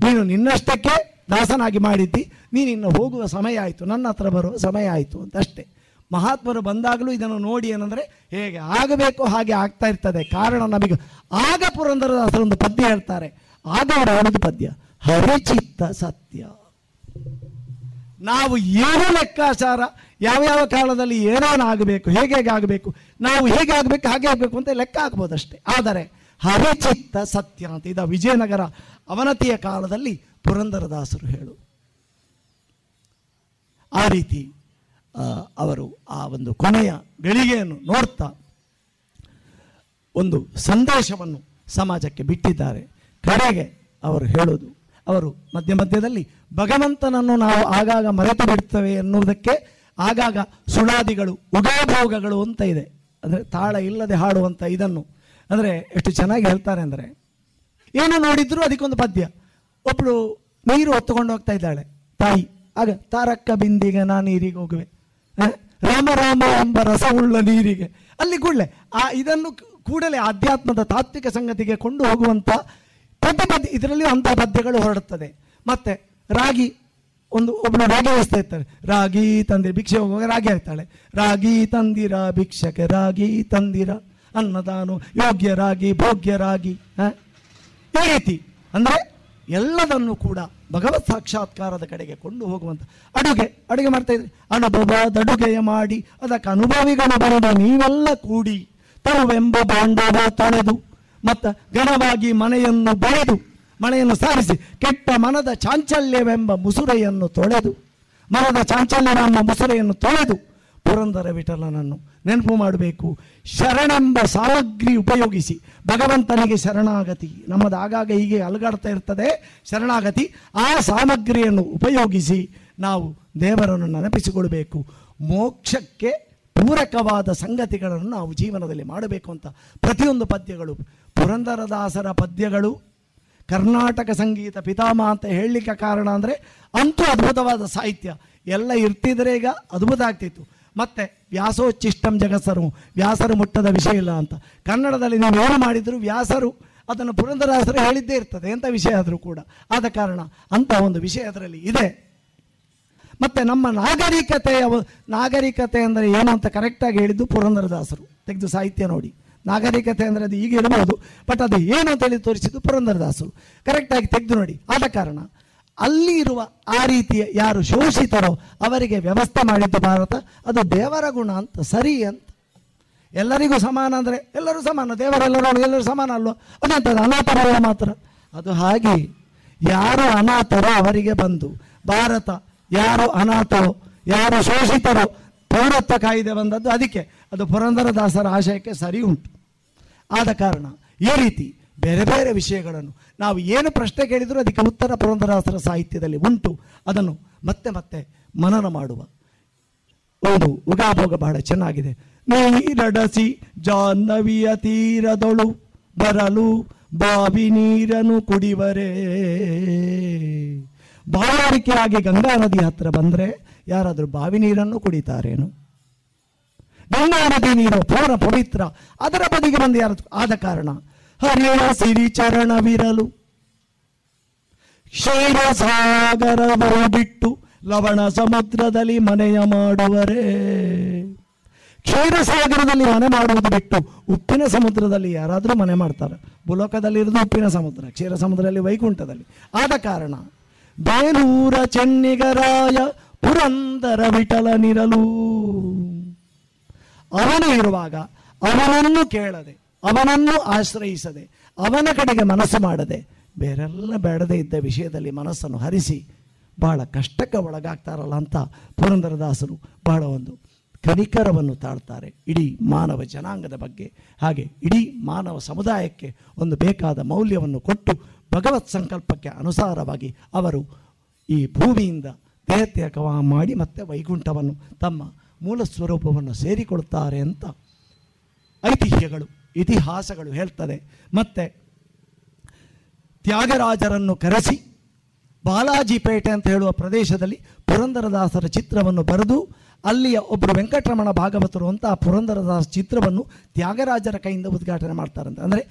ನೀನು ನಿನ್ನಷ್ಟಕ್ಕೆ ದಾಸನಾಗಿ ಮಾಡಿದ್ದಿ, ನೀನಿನ್ನು ಹೋಗುವ ಸಮಯ ಆಯಿತು, ನನ್ನ ಹತ್ರ ಬರುವ ಸಮಯ ಆಯಿತು ಅಂತಷ್ಟೇ. ಮಹಾತ್ಮರು ಬಂದಾಗಲೂ ಇದನ್ನು ನೋಡಿ ಏನಂದರೆ ಹೇಗೆ ಆಗಬೇಕು ಹಾಗೆ ಆಗ್ತಾ ಇರ್ತದೆ. ಕಾರಣ ನಮಗೆ ಆಗ ಪುರಂದರದಾಸರೊಂದು ಪದ್ಯ ಹೇಳ್ತಾರೆ, ಆಗ ಅವರವರದು ಪದ್ಯ ಹರಿಚಿತ್ತ ಸತ್ಯ. ನಾವು ಏನು ಲೆಕ್ಕಾಚಾರ, ಯಾವ್ಯಾವ ಕಾಲದಲ್ಲಿ ಏನೇನಾಗಬೇಕು, ಹೇಗೆ ಹೇಗೆ ಆಗಬೇಕು, ನಾವು ಹೇಗೆ ಆಗಬೇಕು ಹಾಗೆ ಆಗಬೇಕು ಅಂತ ಲೆಕ್ಕ ಆಗ್ಬೋದಷ್ಟೇ. ಆದರೆ ಹರಿಚಿತ್ತ ಸತ್ಯ ಅಂತ ಇದು ವಿಜಯನಗರ ಅವನತಿಯ ಕಾಲದಲ್ಲಿ ಪುರಂದರದಾಸರು ಹೇಳು ಆ ರೀತಿ ಅವರು ಆ ಒಂದು ಕೊನೆಯ ಗಳಿಗೆಯನ್ನು ನೋಡ್ತಾ ಒಂದು ಸಂದೇಶವನ್ನು ಸಮಾಜಕ್ಕೆ ಬಿಟ್ಟಿದ್ದಾರೆ. ಕಡೆಗೆ ಅವರು ಹೇಳೋದು, ಅವರು ಮಧ್ಯ ಮಧ್ಯದಲ್ಲಿ ಭಗವಂತನನ್ನು ನಾವು ಆಗಾಗ ಮರೆತು ಬಿಡ್ತೇವೆ ಎನ್ನುವುದಕ್ಕೆ ಆಗಾಗ ಸುಳಾದಿಗಳು, ಉಗಾಭೋಗಗಳು ಅಂತ ಇದೆ, ಅಂದರೆ ತಾಳ ಇಲ್ಲದೆ ಹಾಡುವಂಥ ಇದನ್ನು ಅಂದರೆ ಎಷ್ಟು ಚೆನ್ನಾಗಿ ಹೇಳ್ತಾರೆ ಅಂದರೆ, ಏನು ನೋಡಿದ್ರು ಅದಕ್ಕೊಂದು ಪದ್ಯ. ಒಬ್ಬಳು ನೀರು ಹೊತ್ತುಕೊಂಡು ಹೋಗ್ತಾ ಇದ್ದಾಳೆ ತಾಯಿ, ಆಗ ತಾರಕ್ಕ ಬಿಂದಿಗೆ ನಾ ನೀರಿಗೆ ಹೋಗುವೆ, ರಾಮ ರಾಮ ಎಂಬ ರಸವುಳ್ಳ ನೀರಿಗೆ, ಅಲ್ಲಿ ಕೂಡಲೇ ಆ ಇದನ್ನು ಕೂಡಲೇ ಆಧ್ಯಾತ್ಮದ ತಾತ್ವಿಕ ಸಂಗತಿಗೆ ಕೊಂಡು ಹೋಗುವಂಥ ಪ್ರತಿ ಪದ್ಯ ಇದರಲ್ಲಿ ಅಂಥ ಪದ್ಯಗಳು ಹೊರಡುತ್ತದೆ. ಮತ್ತು ರಾಗಿ, ಒಂದು ಒಬ್ಬಳು ರಾಗಿ ಹಾಯಿಸ್ತಾ ಇರ್ತಾರೆ, ರಾಗಿ ತಂದಿರ ಭಿಕ್ಷೆ ಹೋಗುವಾಗ ರಾಗಿ ಹಾಕ್ತಾಳೆ, ರಾಗಿ ತಂದಿರ ಭಿಕ್ಷಕ ರಾಗಿ ತಂದಿರ ಅನ್ನದಾನು ಯೋಗ್ಯ ರಾಗಿ ಭೋಗ್ಯ ರಾಗಿ, ಈ ರೀತಿ ಅಂದರೆ ಎಲ್ಲದನ್ನು ಕೂಡ ಭಗವತ್ ಸಾಕ್ಷಾತ್ಕಾರದ ಕಡೆಗೆ ಕೊಂಡು ಹೋಗುವಂಥ. ಅಡುಗೆ ಅಡುಗೆ ಮಾಡ್ತಾ ಇದ್ರೆ ಅನುಭವ ದಡುಗೆಯ ಮಾಡಿ ಅದಕ್ಕೆ ಅನುಭವಿಗಳು ಬರೆದ ನೀವೆಲ್ಲ ಕೂಡಿ ತರುವೆಂಬ ಬಾಂಡವ ತೊಳೆದು ಮತ್ತು ಘನವಾಗಿ ಮನೆಯನ್ನು ಬರೆದು ಮನೆಯನ್ನು ಸಾರಿಸಿ ಕೆಟ್ಟ ಮನದ ಚಾಂಚಲ್ಯವೆಂಬ ಮುಸುರೆಯನ್ನು ತೊಳೆದು ಮನದ ಚಾಂಚಲ್ಯವೆಂಬ ಮುಸುರೆಯನ್ನು ತೊಳೆದು ಪುರಂದರ ವಿಠಲನನ್ನು ನೆನಪು ಮಾಡಬೇಕು. ಶರಣೆಂಬ ಸಾಮಗ್ರಿ ಉಪಯೋಗಿಸಿ ಭಗವಂತನಿಗೆ ಶರಣಾಗತಿ, ನಮ್ಮದು ಆಗಾಗ ಹೀಗೆ ಅಲುಗಾಡ್ತಾ ಇರ್ತದೆ ಶರಣಾಗತಿ. ಆ ಸಾಮಗ್ರಿಯನ್ನು ಉಪಯೋಗಿಸಿ ನಾವು ದೇವರನ್ನು ನೆನಪಿಸಿಕೊಳ್ಬೇಕು. ಮೋಕ್ಷಕ್ಕೆ ಪೂರಕವಾದ ಸಂಗತಿಗಳನ್ನು ನಾವು ಜೀವನದಲ್ಲಿ ಮಾಡಬೇಕು ಅಂತ ಪ್ರತಿಯೊಂದು ಪದ್ಯಗಳು, ಪುರಂದರದಾಸರ ಪದ್ಯಗಳು ಕರ್ನಾಟಕ ಸಂಗೀತ ಪಿತಾಮಹ ಅಂತ ಹೇಳಲಿಕ್ಕೆ ಕಾರಣ ಅಂದರೆ ಅಂತೂ ಅದ್ಭುತವಾದ ಸಾಹಿತ್ಯ ಎಲ್ಲ ಇರ್ತಿದ್ರೆ ಈಗ ಅದ್ಭುತ ಆಗ್ತಿತ್ತು. ಮತ್ತು ವ್ಯಾಸೋಚ್ಚಿಷ್ಟಂ ಜಗತ್ಸರು, ವ್ಯಾಸರು ಮುಟ್ಟದ ವಿಷಯ ಇಲ್ಲ ಅಂತ ಕನ್ನಡದಲ್ಲಿ ನಾವು ಏನು ಮಾಡಿದರೂ ವ್ಯಾಸರು ಅದನ್ನು ಪುರಂದರದಾಸರು ಹೇಳಿದ್ದೇ ಇರ್ತದೆ, ಎಂಥ ವಿಷಯ ಆದರೂ ಕೂಡ. ಆದ ಕಾರಣ ಅಂಥ ಒಂದು ವಿಷಯ ಅದರಲ್ಲಿ ಇದೆ. ಮತ್ತು ನಮ್ಮ ನಾಗರಿಕತೆಯ ನಾಗರಿಕತೆ ಅಂದರೆ ಏನು ಅಂತ ಕರೆಕ್ಟಾಗಿ ಹೇಳಿದ್ದು ಪುರಂದರದಾಸರು. ತೆಗೆದು ಸಾಹಿತ್ಯ ನೋಡಿ, ನಾಗರಿಕತೆ ಅಂದರೆ ಅದು ಈಗ ಇರಬಹುದು, ಬಟ್ ಅದು ಏನು ಅಂತ ಹೇಳಿ ತೋರಿಸಿದ್ದು ಪುರಂದರದಾಸರು, ಕರೆಕ್ಟಾಗಿ ತೆಗೆದು ನೋಡಿ. ಆದ ಕಾರಣ ಅಲ್ಲಿ ಇರುವ ಆ ರೀತಿಯ ಯಾರು ಶೋಷಿತರೋ ಅವರಿಗೆ ವ್ಯವಸ್ಥೆ ಮಾಡಿದ್ದು ಭಾರತ, ಅದು ದೇವರ ಗುಣ ಅಂತ, ಸರಿ ಅಂತ. ಎಲ್ಲರಿಗೂ ಸಮಾನ ಅಂದರೆ ಎಲ್ಲರೂ ಸಮಾನ, ದೇವರೆಲ್ಲರೂ ಎಲ್ಲರೂ ಸಮಾನ ಅಲ್ವ, ಅದಂಥದ್ದು ಅನಾಥರಲ್ಲ ಮಾತ್ರ. ಅದು ಹಾಗೆ ಯಾರು ಅನಾಥರೋ ಅವರಿಗೆ ಬಂದು ಭಾರತ, ಯಾರು ಅನಾಥರೋ ಯಾರು ಶೋಷಿತರೋ ಪೌರತ್ವ ಕಾಯ್ದೆ ಬಂದದ್ದು ಅದಕ್ಕೆ, ಅದು ಪುರಂದರದಾಸರ ಆಶಯಕ್ಕೆ ಸರಿ ಉಂಟು. ಆದ ಕಾರಣ ಈ ರೀತಿ ಬೇರೆ ಬೇರೆ ವಿಷಯಗಳನ್ನು ನಾವು ಏನು ಪ್ರಶ್ನೆ ಕೇಳಿದರೂ ಅದಕ್ಕೆ ಉತ್ತರ ಪುರಂದರದಾಸರ ಸಾಹಿತ್ಯದಲ್ಲಿ ಉಂಟು. ಅದನ್ನು ಮತ್ತೆ ಮತ್ತೆ ಮನನ ಮಾಡುವ ಒಂದು ಉಗಾಭೋಗ ಬಹಳ ಚೆನ್ನಾಗಿದೆ. ನೀರಡಸಿ ಜಾಹ್ನವಿಯ ತೀರದೊಳು ಬರಲು ಬಾವಿ ನೀರನ್ನು ಕುಡಿವರೇ, ಬಾಯಾರಿಕೆಯಾಗಿ ಗಂಗಾ ನದಿ ಹತ್ತಿರ ಬಂದರೆ ಯಾರಾದರೂ ಬಾವಿ ನೀರನ್ನು ಕುಡಿತಾರೇನು? ಗಂಗಾ ನದಿ ನೀರು ಪೂರ್ಣ ಪವಿತ್ರ, ಅದರ ಬದಿಗೆ ಬಂದು ಯಾರು? ಆದ ಕಾರಣ ಹರಿಯ ಸಿರಿ ಚರಣವಿರಲು ಕ್ಷೀರ ಸಾಗರವು ಬಿಟ್ಟು ಲವಣ ಸಮುದ್ರದಲ್ಲಿ ಮನೆಯ ಮಾಡುವರೇ. ಕ್ಷೀರ ಸಾಗರದಲ್ಲಿ ಮನೆ ಮಾಡುವುದು ಬಿಟ್ಟು ಉಪ್ಪಿನ ಸಮುದ್ರದಲ್ಲಿ ಯಾರಾದರೂ ಮನೆ ಮಾಡ್ತಾರೆ? ಬುಲೋಕದಲ್ಲಿರೋದು ಉಪ್ಪಿನ ಸಮುದ್ರ, ಕ್ಷೀರ ಸಮುದ್ರದಲ್ಲಿ ವೈಕುಂಠದಲ್ಲಿ. ಆದ ಕಾರಣ ಬೇಲೂರ ಚೆನ್ನಿಗರಾಯ ಪುರಂದರ ವಿಠಲನಿರಲು, ಅವನು ಇರುವಾಗ ಅವನನ್ನು ಕೇಳದೆ ಅವನನ್ನು ಆಶ್ರಯಿಸದೆ ಅವನ ಕಡೆಗೆ ಮನಸ್ಸು ಮಾಡದೆ ಬೇರೆಲ್ಲ ಬೇಡದೇ ಇದ್ದ ವಿಷಯದಲ್ಲಿ ಮನಸ್ಸನ್ನು ಹರಿಸಿ ಬಹಳ ಕಷ್ಟಕ್ಕೆ ಒಳಗಾಗ್ತಾರಲ್ಲ ಅಂತ ಪುರಂದರದಾಸರು ಬಹಳ ಒಂದು ಕನಿಕರವನ್ನು ತಾಳ್ತಾರೆ ಇಡೀ ಮಾನವ ಜನಾಂಗದ ಬಗ್ಗೆ, ಹಾಗೆ ಇಡೀ ಮಾನವ ಸಮುದಾಯಕ್ಕೆ ಒಂದು ಬೇಕಾದ ಮೌಲ್ಯವನ್ನು ಕೊಟ್ಟು ಭಗವತ್ ಸಂಕಲ್ಪಕ್ಕೆ ಅನುಸಾರವಾಗಿ ಅವರು ಈ ಭೂಮಿಯಿಂದ ದೇಹತ್ಯಾಗ ಮಾಡಿ ಮತ್ತೆ ವೈಕುಂಠವನ್ನು ತಮ್ಮ ಮೂಲ ಸ್ವರೂಪವನ್ನು ಸೇರಿಕೊಳ್ತಾರೆ ಅಂತ ಐತಿಹ್ಯಗಳು ಇತಿಹಾಸಗಳು ಹೇಳ್ತದೆ. ಮತ್ತು ತ್ಯಾಗರಾಜರನ್ನು ಕರೆಸಿ ಬಾಲಾಜಿಪೇಟೆ ಅಂತ ಹೇಳುವ ಪ್ರದೇಶದಲ್ಲಿ ಪುರಂದರದಾಸರ ಚಿತ್ರವನ್ನು ಬರೆದು ಅಲ್ಲಿಯ ಒಬ್ಬರು ವೆಂಕಟರಮಣ ಭಾಗವತರು ಅಂತ ಆ ಪುರಂದರದಾಸ ಚಿತ್ರವನ್ನು ತ್ಯಾಗರಾಜರ ಕೈಯಿಂದ ಉದ್ಘಾಟನೆ ಮಾಡ್ತಾರಂತೆ. ಅಂದರೆ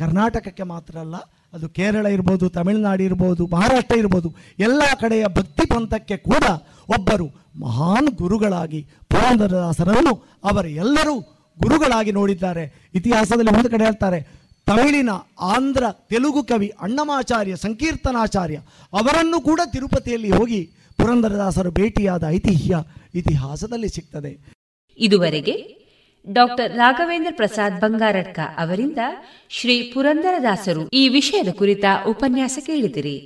ಕರ್ನಾಟಕಕ್ಕೆ ಮಾತ್ರ ಅಲ್ಲ, ಅದು ಕೇರಳ ಇರ್ಬೋದು, ತಮಿಳುನಾಡು ಇರ್ಬೋದು, ಮಹಾರಾಷ್ಟ್ರ ಇರ್ಬೋದು, ಎಲ್ಲ ಕಡೆಯ ಭಕ್ತಿ ಪಂಥಕ್ಕೆ ಕೂಡ ಒಬ್ಬರು ಮಹಾನ್ ಗುರುಗಳಾಗಿ ಪುರಂದರದಾಸರನ್ನು ಅವರು ಎಲ್ಲರೂ ಗುರುಗಳಾಗಿ ನೋಡಿದ್ದಾರೆ. ಇತಿಹಾಸದಲ್ಲಿ ಒಂದು ಕಡೆ ಹೇಳ್ತಾರೆ, ತಮಿಳಿನ ಆಂಧ್ರ ತೆಲುಗು ಕವಿ ಅಣ್ಣಮಾಚಾರ್ಯ ಸಂಕೀರ್ತನಾಚಾರ್ಯ ಅವರನ್ನು ಕೂಡ ತಿರುಪತಿಯಲ್ಲಿ ಹೋಗಿ ಪುರಂದರದಾಸರು ಭೇಟಿಯಾದ ಐತಿಹ್ಯ ಇತಿಹಾಸದಲ್ಲಿ ಸಿಗ್ತದೆ. ಇದುವರೆಗೆ ಡಾಕ್ಟರ್ ರಾಘವೇಂದ್ರ ಪ್ರಸಾದ್ ಬಂಗಾರಡ್ಕ ಅವರಿಂದ ಶ್ರೀ ಪುರಂದರದಾಸರು ಈ ವಿಷಯದ ಕುರಿತ ಉಪನ್ಯಾಸ ಕೇಳಿದಿರಿ.